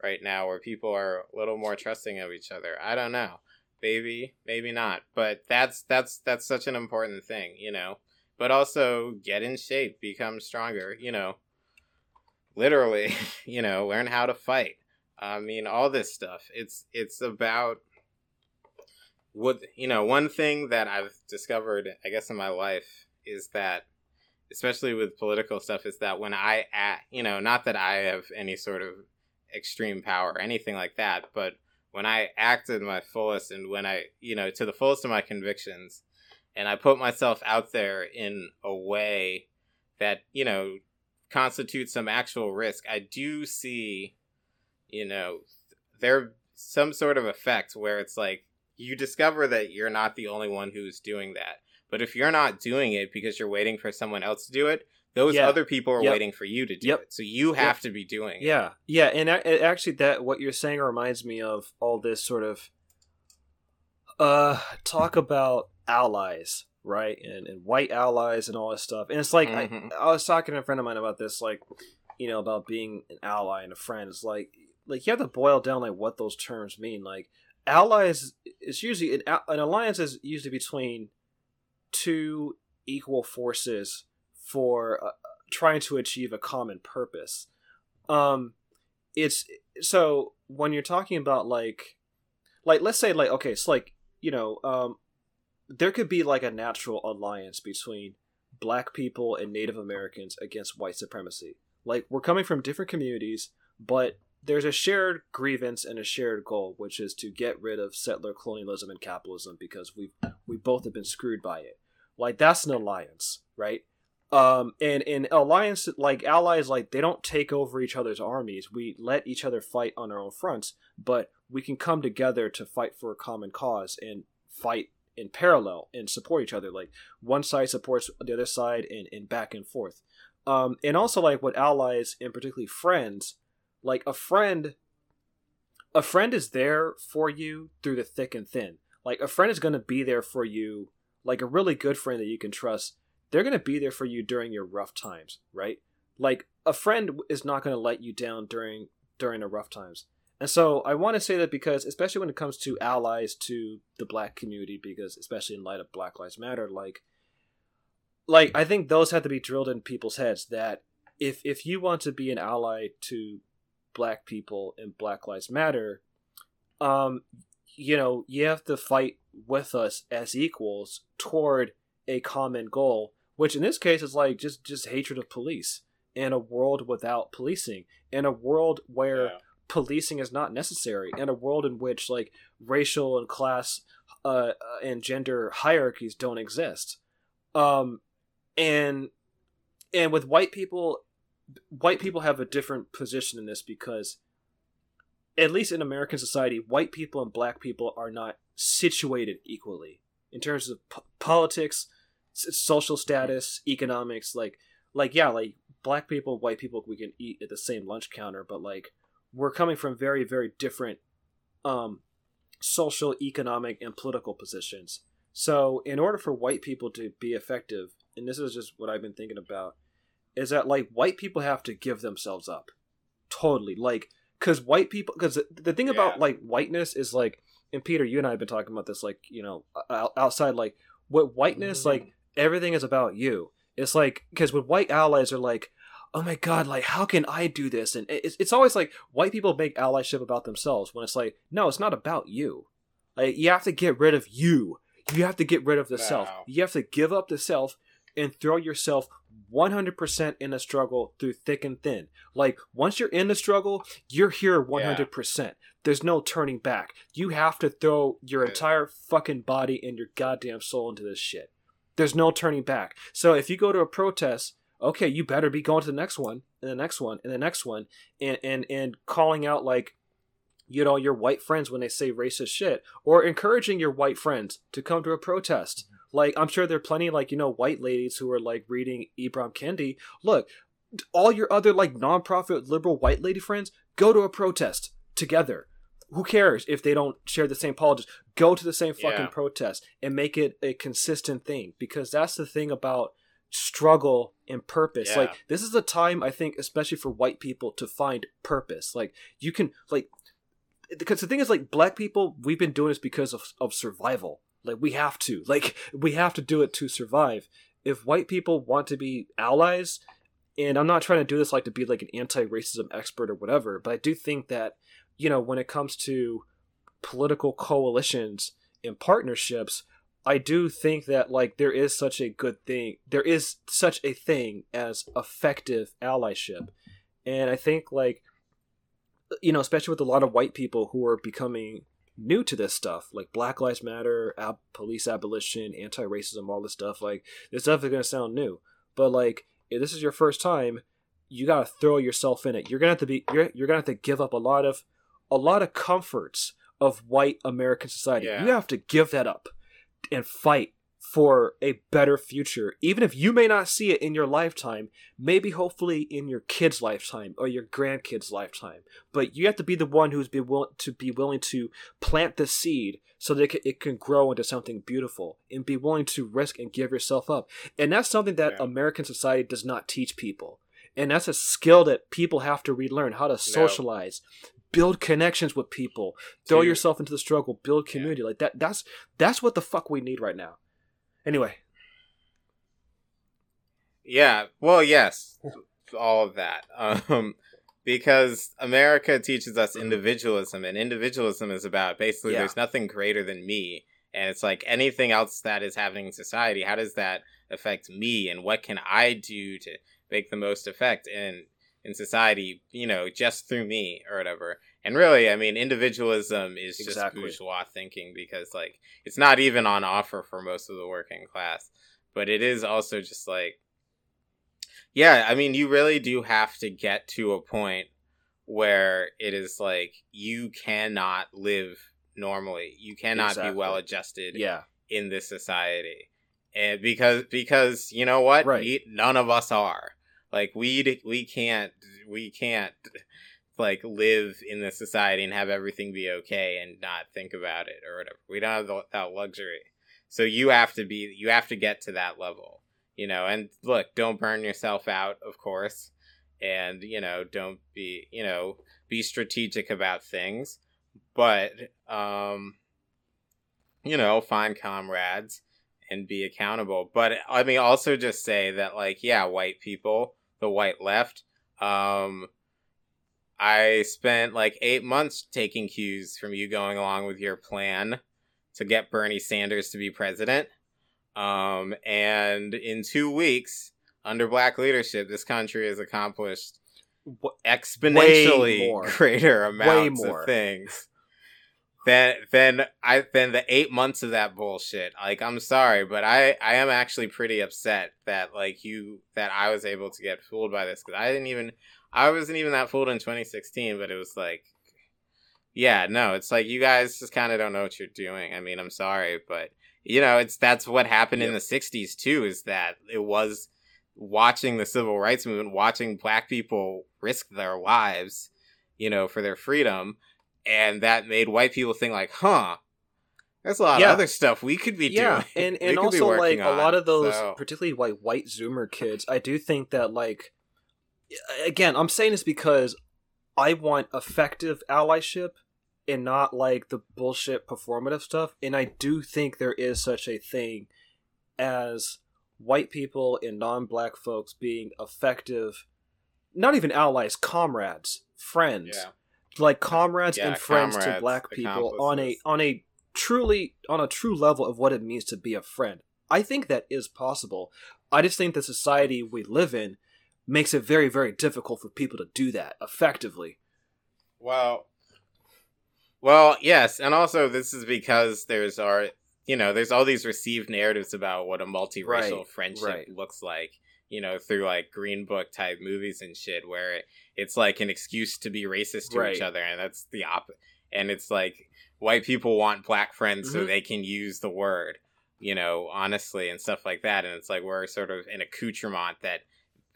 right now where people are a little more trusting of each other. I don't know. Maybe, maybe not. But that's, that's, that's such an important thing, you know, but also get in shape, become stronger, you know, literally, you know, learn how to fight. I mean, all this stuff. It's, it's about what, you know, one thing that I've discovered, I guess, in my life is that, especially with political stuff, is that when I, at, you know, not that I have any sort of extreme power or anything like that, but when I acted my fullest and when I, you know, to the fullest of my convictions, and I put myself out there in a way that, you know, constitutes some actual risk, I do see, you know, there some sort of effect where it's like you discover that you're not the only one who's doing that. But if you're not doing it because you're waiting for someone else to do it, those yeah. other people are yep. waiting for you to do yep. it. So you have yep. to be doing yeah. it. Yeah. Yeah. And actually that what you're saying reminds me of all this sort of uh, talk about allies, right? And, and white allies and all this stuff. And it's like mm-hmm. I, I was talking to a friend of mine about this, like, you know, about being an ally and a friend. It's like like you have to boil down like what those terms mean. Like allies, it's usually an, an alliance is usually between two equal forces for uh, trying to achieve a common purpose. Um, it's so when you're talking about like, like let's say like okay, it's like you know, um, there could be like a natural alliance between Black people and Native Americans against white supremacy. Like we're coming from different communities, but there's a shared grievance and a shared goal, which is to get rid of settler colonialism and capitalism because we we both have been screwed by it. Like that's an alliance, right? Um, and and alliance like allies, like they don't take over each other's armies. We let each other fight on our own fronts, but we can come together to fight for a common cause and fight in parallel and support each other. Like one side supports the other side and, and back and forth. Um, and also like what allies and particularly friends, like a friend, a friend is there for you through the thick and thin. Like a friend is going to be there for you. Like a really good friend that you can trust, they're going to be there for you during your rough times, right? Like a friend is not going to let you down during, during the rough times. And so I want to say that because especially when it comes to allies to the Black community, because especially in light of Black Lives Matter, like, like I think those have to be drilled in people's heads that if, if you want to be an ally to Black people and Black Lives Matter, um, you know, you have to fight with us as equals toward a common goal, which in this case is like just, just hatred of police and a world without policing and a world where yeah. policing is not necessary and a world in which like racial and class uh, and gender hierarchies don't exist. Um, and, and with white people, white people have a different position in this because at least in American society, white people and Black people are not situated equally in terms of po- politics, s- social status, economics, like, like, yeah, like Black people, and white people, we can eat at the same lunch counter, but like, we're coming from very, very different um, social, economic, and political positions. So in order for white people to be effective, and this is just what I've been thinking about, is that like white people have to give themselves up. Totally. Like, cause white people, cause the, the thing yeah. about like whiteness is like, and Peter, you and I have been talking about this, like, you know, outside, like with whiteness, mm-hmm. like everything is about you. It's like, cause with white allies are like, oh my God, like how can I do this? And it's, it's always like white people make allyship about themselves when it's like, no, it's not about you. Like you have to get rid of you. You have to get rid of the wow. self. You have to give up the self and throw yourself one hundred percent in a struggle through thick and thin. Like, once you're in the struggle, you're here one hundred percent. Yeah. There's no turning back. You have to throw your entire fucking body and your goddamn soul into this shit. There's no turning back. So if you go to a protest, okay, you better be going to the next one, and the next one, and the next one, and and, and calling out, like, you know, your white friends when they say racist shit, or encouraging your white friends to come to a protest. Like, I'm sure there are plenty, like, you know, white ladies who are, like, reading Ibram Kendi. Look, all your other, like, nonprofit liberal white lady friends, go to a protest together. Who cares if they don't share the same politics? Go to the same fucking yeah. protest and make it a consistent thing, because that's the thing about struggle and purpose. Yeah. Like, this is a time, I think, especially for white people, to find purpose. Like, you can, like, because the thing is, like, black people, we've been doing this because of, of survival. Like, we have to. Like, we have to do it to survive. If white people want to be allies, and I'm not trying to do this, like, to be, like, an anti-racism expert or whatever, but I do think that, you know, when it comes to political coalitions and partnerships, I do think that, like, there is such a good thing. There is such a thing as effective allyship. And I think, like, you know, especially with a lot of white people who are becoming new to this stuff, like Black Lives Matter, ab- police abolition, anti-racism, all this stuff, like, this stuff is going to sound new. But, like, if this is your first time, you got to throw yourself in it. You're going to have to be, you're, you're going to have to give up a lot of, a lot of comforts of white American society. Yeah. You have to give that up and fight for a better future. Even if you may not see it in your lifetime, maybe hopefully in your kid's lifetime or your grandkid's lifetime. But you have to be the one who's be will- to be willing to plant the seed so that it can, it can grow into something beautiful, and be willing to risk and give yourself up. And that's something that yeah. American society does not teach people. And that's a skill that people have to relearn, how to socialize, no. build connections with people, throw Dude. yourself into the struggle, build community. Yeah. Like that. That's that's what the fuck we need right now. Anyway. Yeah. Well, yes. All of that. Um, because America teaches us individualism, and individualism is about basically yeah. there's nothing greater than me. And it's like anything else that is happening in society, how does that affect me? And what can I do to make the most effect in, in society, you know, just through me or whatever. And really, I mean, individualism is exactly. just bourgeois thinking, because, like, it's not even on offer for most of the working class. But it is also just like, yeah, I mean, you really do have to get to a point where it is like you cannot live normally. You cannot exactly. be well adjusted yeah. in this society. And because, because you know what? Right. We, none of us are. Like, we we can't, we can't, like, live in this society and have everything be okay and not think about it or whatever. We don't have that luxury. So you have to be, you have to get to that level, you know. And look, don't burn yourself out, of course. And, you know, don't be, you know, be strategic about things. But, um, you know, find comrades and be accountable. But I mean, also just say that, like, yeah, white people, the white left, um, I spent like eight months taking cues from you going along with your plan to get Bernie Sanders to be president. Um, and in two weeks, under black leadership, this country has accomplished exponentially more. greater amounts more. of things than than I than the eight months of that bullshit. Like, I'm sorry, but I, I am actually pretty upset that like you that I was able to get fooled by this, because I didn't even. I wasn't even that fooled in twenty sixteen, but it was like, yeah, no, it's like you guys just kind of don't know what you're doing. I mean, I'm sorry, but, you know, it's that's what happened yep. in the sixties, too, is that it was watching the civil rights movement, watching black people risk their lives, you know, for their freedom. And that made white people think like, huh, there's a lot yeah. of other stuff we could be yeah. doing. And, and also, like, on, a lot of those, so. particularly like white Zoomer kids, I do think that, like, again, I'm saying this because I want effective allyship and not like the bullshit performative stuff. And I do think there is such a thing as white people and non-black folks being effective, not even allies, comrades, friends, yeah. like comrades yeah, and friends comrades, to black people on a on a truly on a true level of what it means to be a friend. I think that is possible, I just think the society we live in makes it very, very difficult for people to do that effectively. Well, well, yes. And also this is because there's our, you know, there's all these received narratives about what a multiracial right, friendship right. looks like, you know, through like Green Book type movies and shit, where it, it's like an excuse to be racist to right. each other. And that's the op. And it's like white people want black friends mm-hmm. so they can use the word, you know, honestly and stuff like that. And it's like we're sort of an accoutrement that,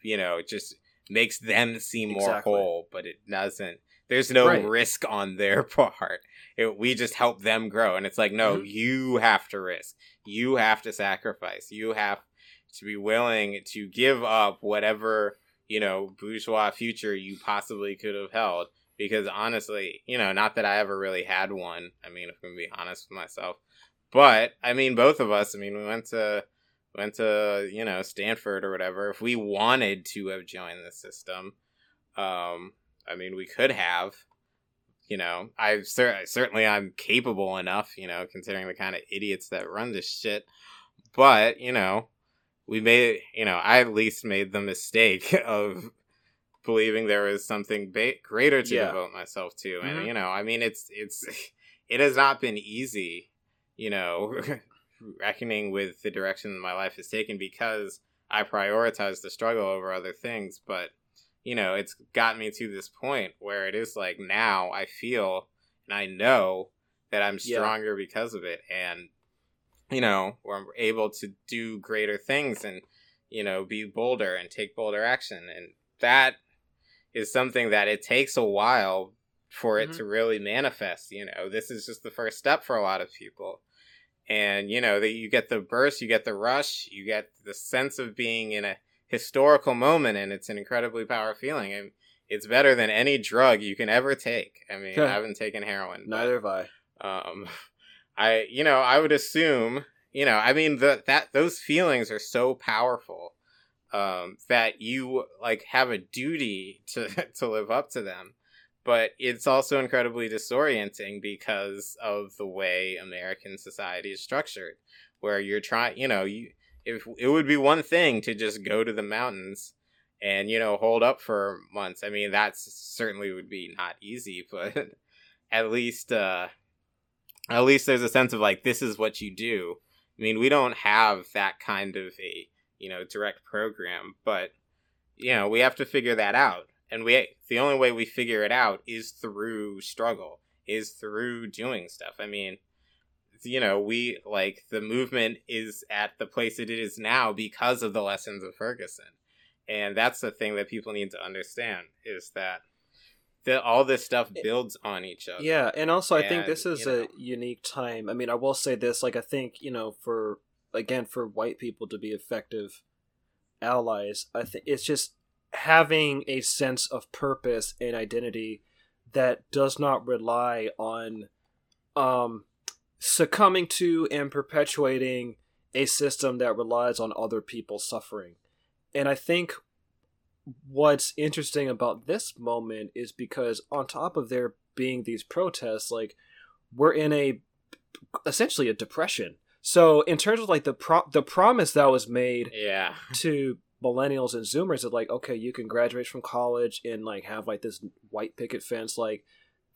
you know, just makes them seem more exactly. whole, but it doesn't. There's no right. risk on their part. It, we just help them grow. And it's like, no, mm-hmm. you have to risk. You have to sacrifice. You have to be willing to give up whatever, you know, bourgeois future you possibly could have held. Because honestly, you know, not that I ever really had one. I mean, if I'm going to be honest with myself. But, I mean, both of us, I mean, we went to... went to, you know, Stanford or whatever. If we wanted to have joined the system, um, I mean, we could have, you know, I cer- certainly I'm capable enough, you know, considering the kind of idiots that run this shit. But, you know, we made, you know, I at least made the mistake of believing there was something ba- greater to yeah. devote myself to. And, mm-hmm. you know, I mean, it's, it's, it has not been easy, you know, reckoning with the direction my life is taken because I prioritize the struggle over other things. But, you know, it's gotten me to this point where it is like now I feel and I know that I'm stronger yeah. because of it. And, you know, where I'm able to do greater things and, you know, be bolder and take bolder action. And that is something that it takes a while for mm-hmm. it to really manifest. You know, this is just the first step for a lot of people. And, you know, that you get the burst, you get the rush, you get the sense of being in a historical moment, and it's an incredibly powerful feeling. And it's better than any drug you can ever take. I mean, I haven't taken heroin. Neither but, have I. Um, I, you know, I would assume, you know, I mean, the, that those feelings are so powerful um, that you, like, have a duty to, to live up to them. But it's also incredibly disorienting because of the way American society is structured, where you're trying, you know, you, if it would be one thing to just go to the mountains and, you know, hold up for months. I mean, that certainly would be not easy, but at least, uh, at least there's a sense of like, this is what you do. I mean, we don't have that kind of a, you know, direct program, but, you know, we have to figure that out. And we the only way we figure it out is through struggle, is through doing stuff. I mean, you know, we like the movement is at the place that it is now because of the lessons of Ferguson. And that's the thing that people need to understand is that the, all this stuff builds on each other. Yeah. And also, I and, think this is you know, a unique time. I mean, I will say this, like, I think, you know, for again, for white people to be effective allies, I think it's just having a sense of purpose and identity that does not rely on um, succumbing to and perpetuating a system that relies on other people suffering. And I think what's interesting about this moment is because on top of there being these protests, like we're in a essentially a depression. So in terms of like the pro- the promise that was made yeah. to millennials and zoomers that like, okay, you can graduate from college and like have like this white picket fence, like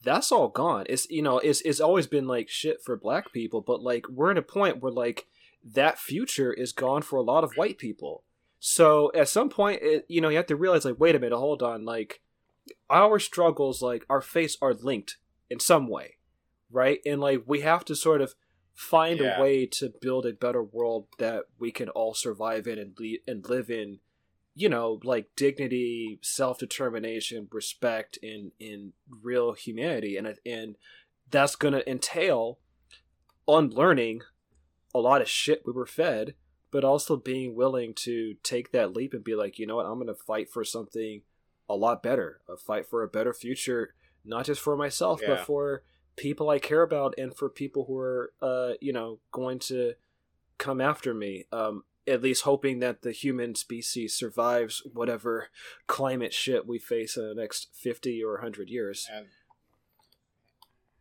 that's all gone. It's, you know, it's it's always been like shit for black people, but like we're in a point where like that future is gone for a lot of white people. So at some point it, you know, you have to realize like, wait a minute, hold on, like our struggles, like our fates are linked in some way, right? And like we have to sort of find yeah. a way to build a better world that we can all survive in and, le- and live in, you know, like dignity, self-determination, respect, and in real humanity. And and that's going to entail unlearning a lot of shit we were fed, but also being willing to take that leap and be like, you know what, I'm going to fight for something a lot better, a fight for a better future, not just for myself, yeah. but for people I care about and for people who are, uh, you know, going to come after me, um, at least hoping that the human species survives whatever climate shit we face in the next fifty or one hundred years. And,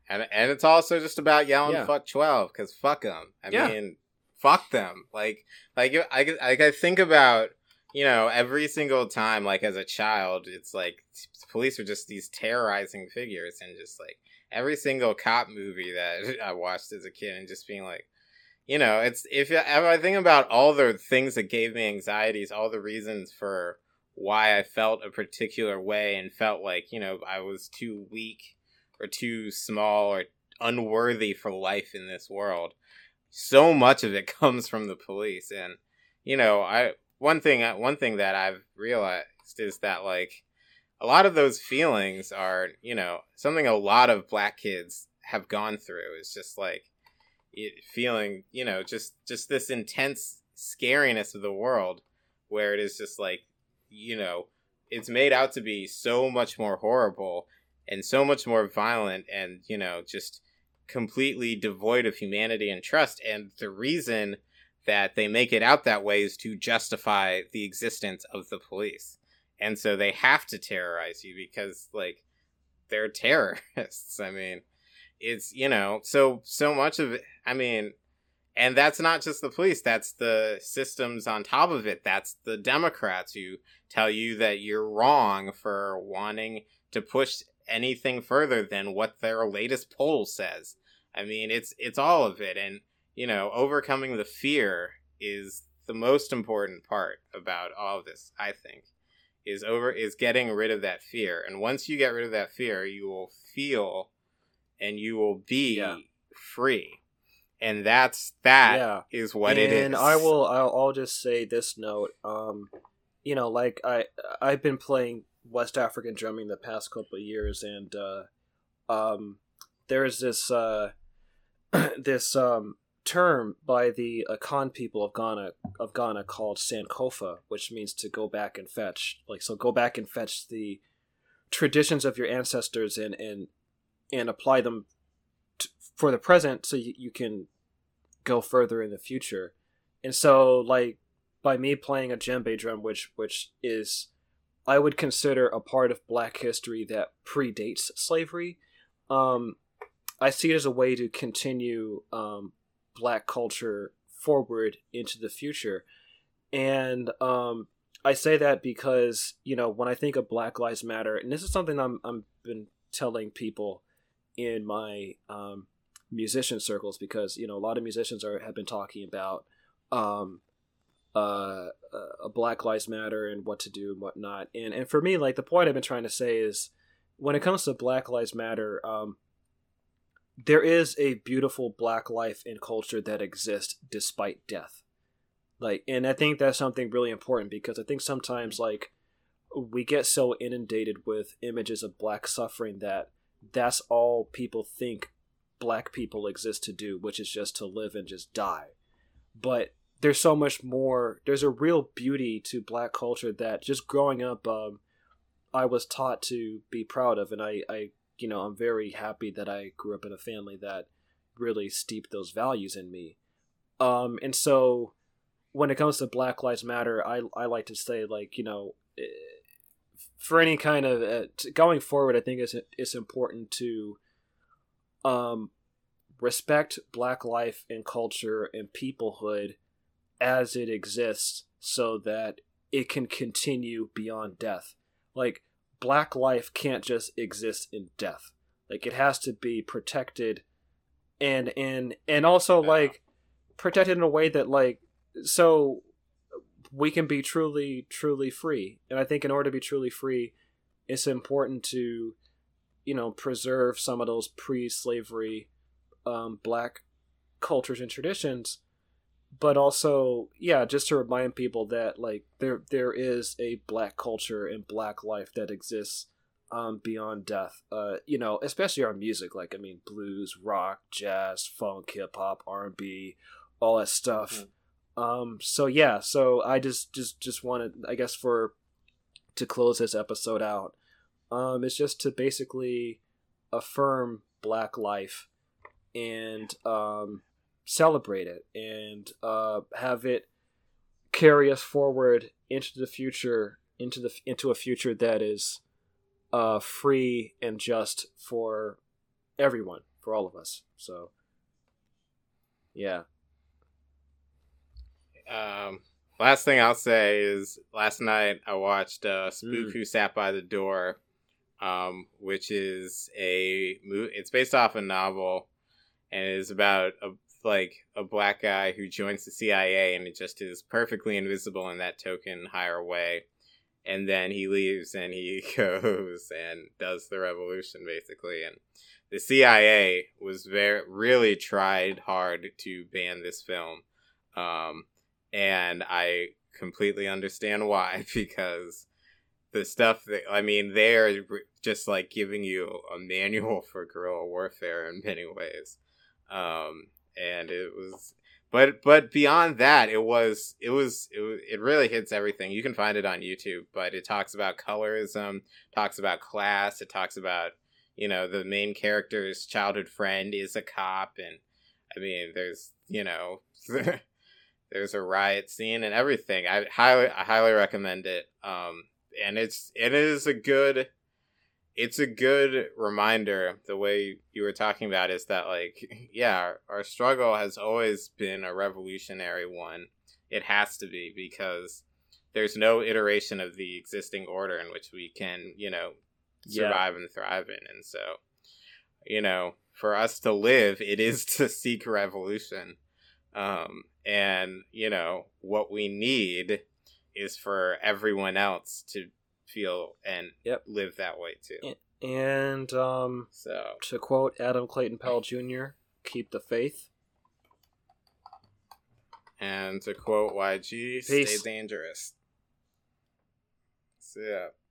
and, and it's also just about yelling yeah. fuck twelve, because fuck them. I yeah. mean, fuck them. Like, like I, like I think about, you know, every single time, like as a child, it's like police are just these terrorizing figures, and just like every single cop movie that I watched as a kid, and just being like, you know, it's if, if I think about all the things that gave me anxieties, all the reasons for why I felt a particular way and felt like, you know, I was too weak or too small or unworthy for life in this world. So much of it comes from the police. And, you know, I one thing one thing that I've realized is that, like, a lot of those feelings are, you know, something a lot of black kids have gone through. It's just like it feeling, you know, just just this intense scariness of the world, where it is just like, you know, it's made out to be so much more horrible and so much more violent and, you know, just completely devoid of humanity and trust. And the reason that they make it out that way is to justify the existence of the police. And so they have to terrorize you because, like, they're terrorists. I mean, it's, you know, so, so much of it, I mean... And that's not just the police. That's the systems on top of it. That's the Democrats who tell you that you're wrong for wanting to push anything further than what their latest poll says. I mean, it's it's all of it. And, you know, overcoming the fear is the most important part about all of this, I think, is over is getting rid of that fear. And once you get rid of that fear, you will feel and you will be yeah. free. And that's that yeah. is what and it is. And I will, I'll, I'll just say this note. Um, you know, like I, I've been playing West African drumming the past couple of years, and uh, um, there is this uh, this um, term by the Akan people of Ghana of Ghana called Sankofa, which means to go back and fetch. Like, so, go back and fetch the traditions of your ancestors and and and apply them t- for the present, so you, you can go further in the future. And so, like, by me playing a djembe drum, which which is I would consider a part of black history that predates slavery, um I see it as a way to continue um black culture forward into the future. And um I say that because, you know, when I think of Black Lives Matter, and this is something I'm I'm been telling people in my um musician circles, because, you know, a lot of musicians are have been talking about um uh, uh Black Lives Matter and what to do and whatnot, and and for me, like, the point I've been trying to say is, when it comes to Black Lives Matter, um there is a beautiful black life and culture that exists despite death. Like, and I think that's something really important, because I think sometimes, like, we get so inundated with images of black suffering that that's all people think black people exist to do, which is just to live and just die. But there's so much more. There's a real beauty to black culture that, just growing up, um I was taught to be proud of, and I, I you know, I'm very happy that I grew up in a family that really steeped those values in me. Um and so when it comes to Black Lives Matter, I I like to say, like, you know, for any kind of uh, going forward, I think it's it's important to Um, respect black life and culture and peoplehood as it exists, so that it can continue beyond death. Like, black life can't just exist in death. Like, it has to be protected, and and and also yeah. like protected in a way that, like, so we can be truly truly free. And I think in order to be truly free, it's important to, you know, preserve some of those pre-slavery um, black cultures and traditions, but also, yeah, just to remind people that, like, there there is a black culture and black life that exists um, beyond death. Uh, you know, especially our music, like, I mean, blues, rock, jazz, funk, hip-hop, R and B, all that stuff. Mm-hmm. Um, so, yeah, so I just, just, just wanted, I guess, for to close this episode out, Um, it's just to basically affirm black life and um, celebrate it, and uh, have it carry us forward into the future, into the into a future that is uh, free and just for everyone, for all of us. So, yeah. Um, last thing I'll say is last night I watched uh, Spook mm. Who Sat by the Door, um, which is a movie. It's based off a novel, and it's about a like a black guy who joins the C I A, and it just is perfectly invisible in that token higher way. And then he leaves and he goes and does the revolution, basically. And the C I A was very, really tried hard to ban this film. Um, and I completely understand why, because the stuff that, I mean, they're just like giving you a manual for guerrilla warfare in many ways. Um, and it was... But but beyond that, it was it was it, it really hits everything. You can find it on YouTube, but it talks about colorism, talks about class, it talks about, you know, the main character's childhood friend is a cop, and I mean, there's, you know, there's a riot scene and everything. I highly I highly recommend it. Um, and it's it is a good it's a good reminder. The way you were talking about is that, like, yeah, our, our struggle has always been a revolutionary one. It has to be, because there's no iteration of the existing order in which we can, you know, survive yeah. and thrive in. And so, you know, for us to live, it is to seek revolution. Um, and, you know, what we need is for everyone else to feel and yep. live that way too. And um so, to quote Adam Clayton Powell Junior, keep the faith. And to quote Y G, Peace. Stay dangerous. So yeah.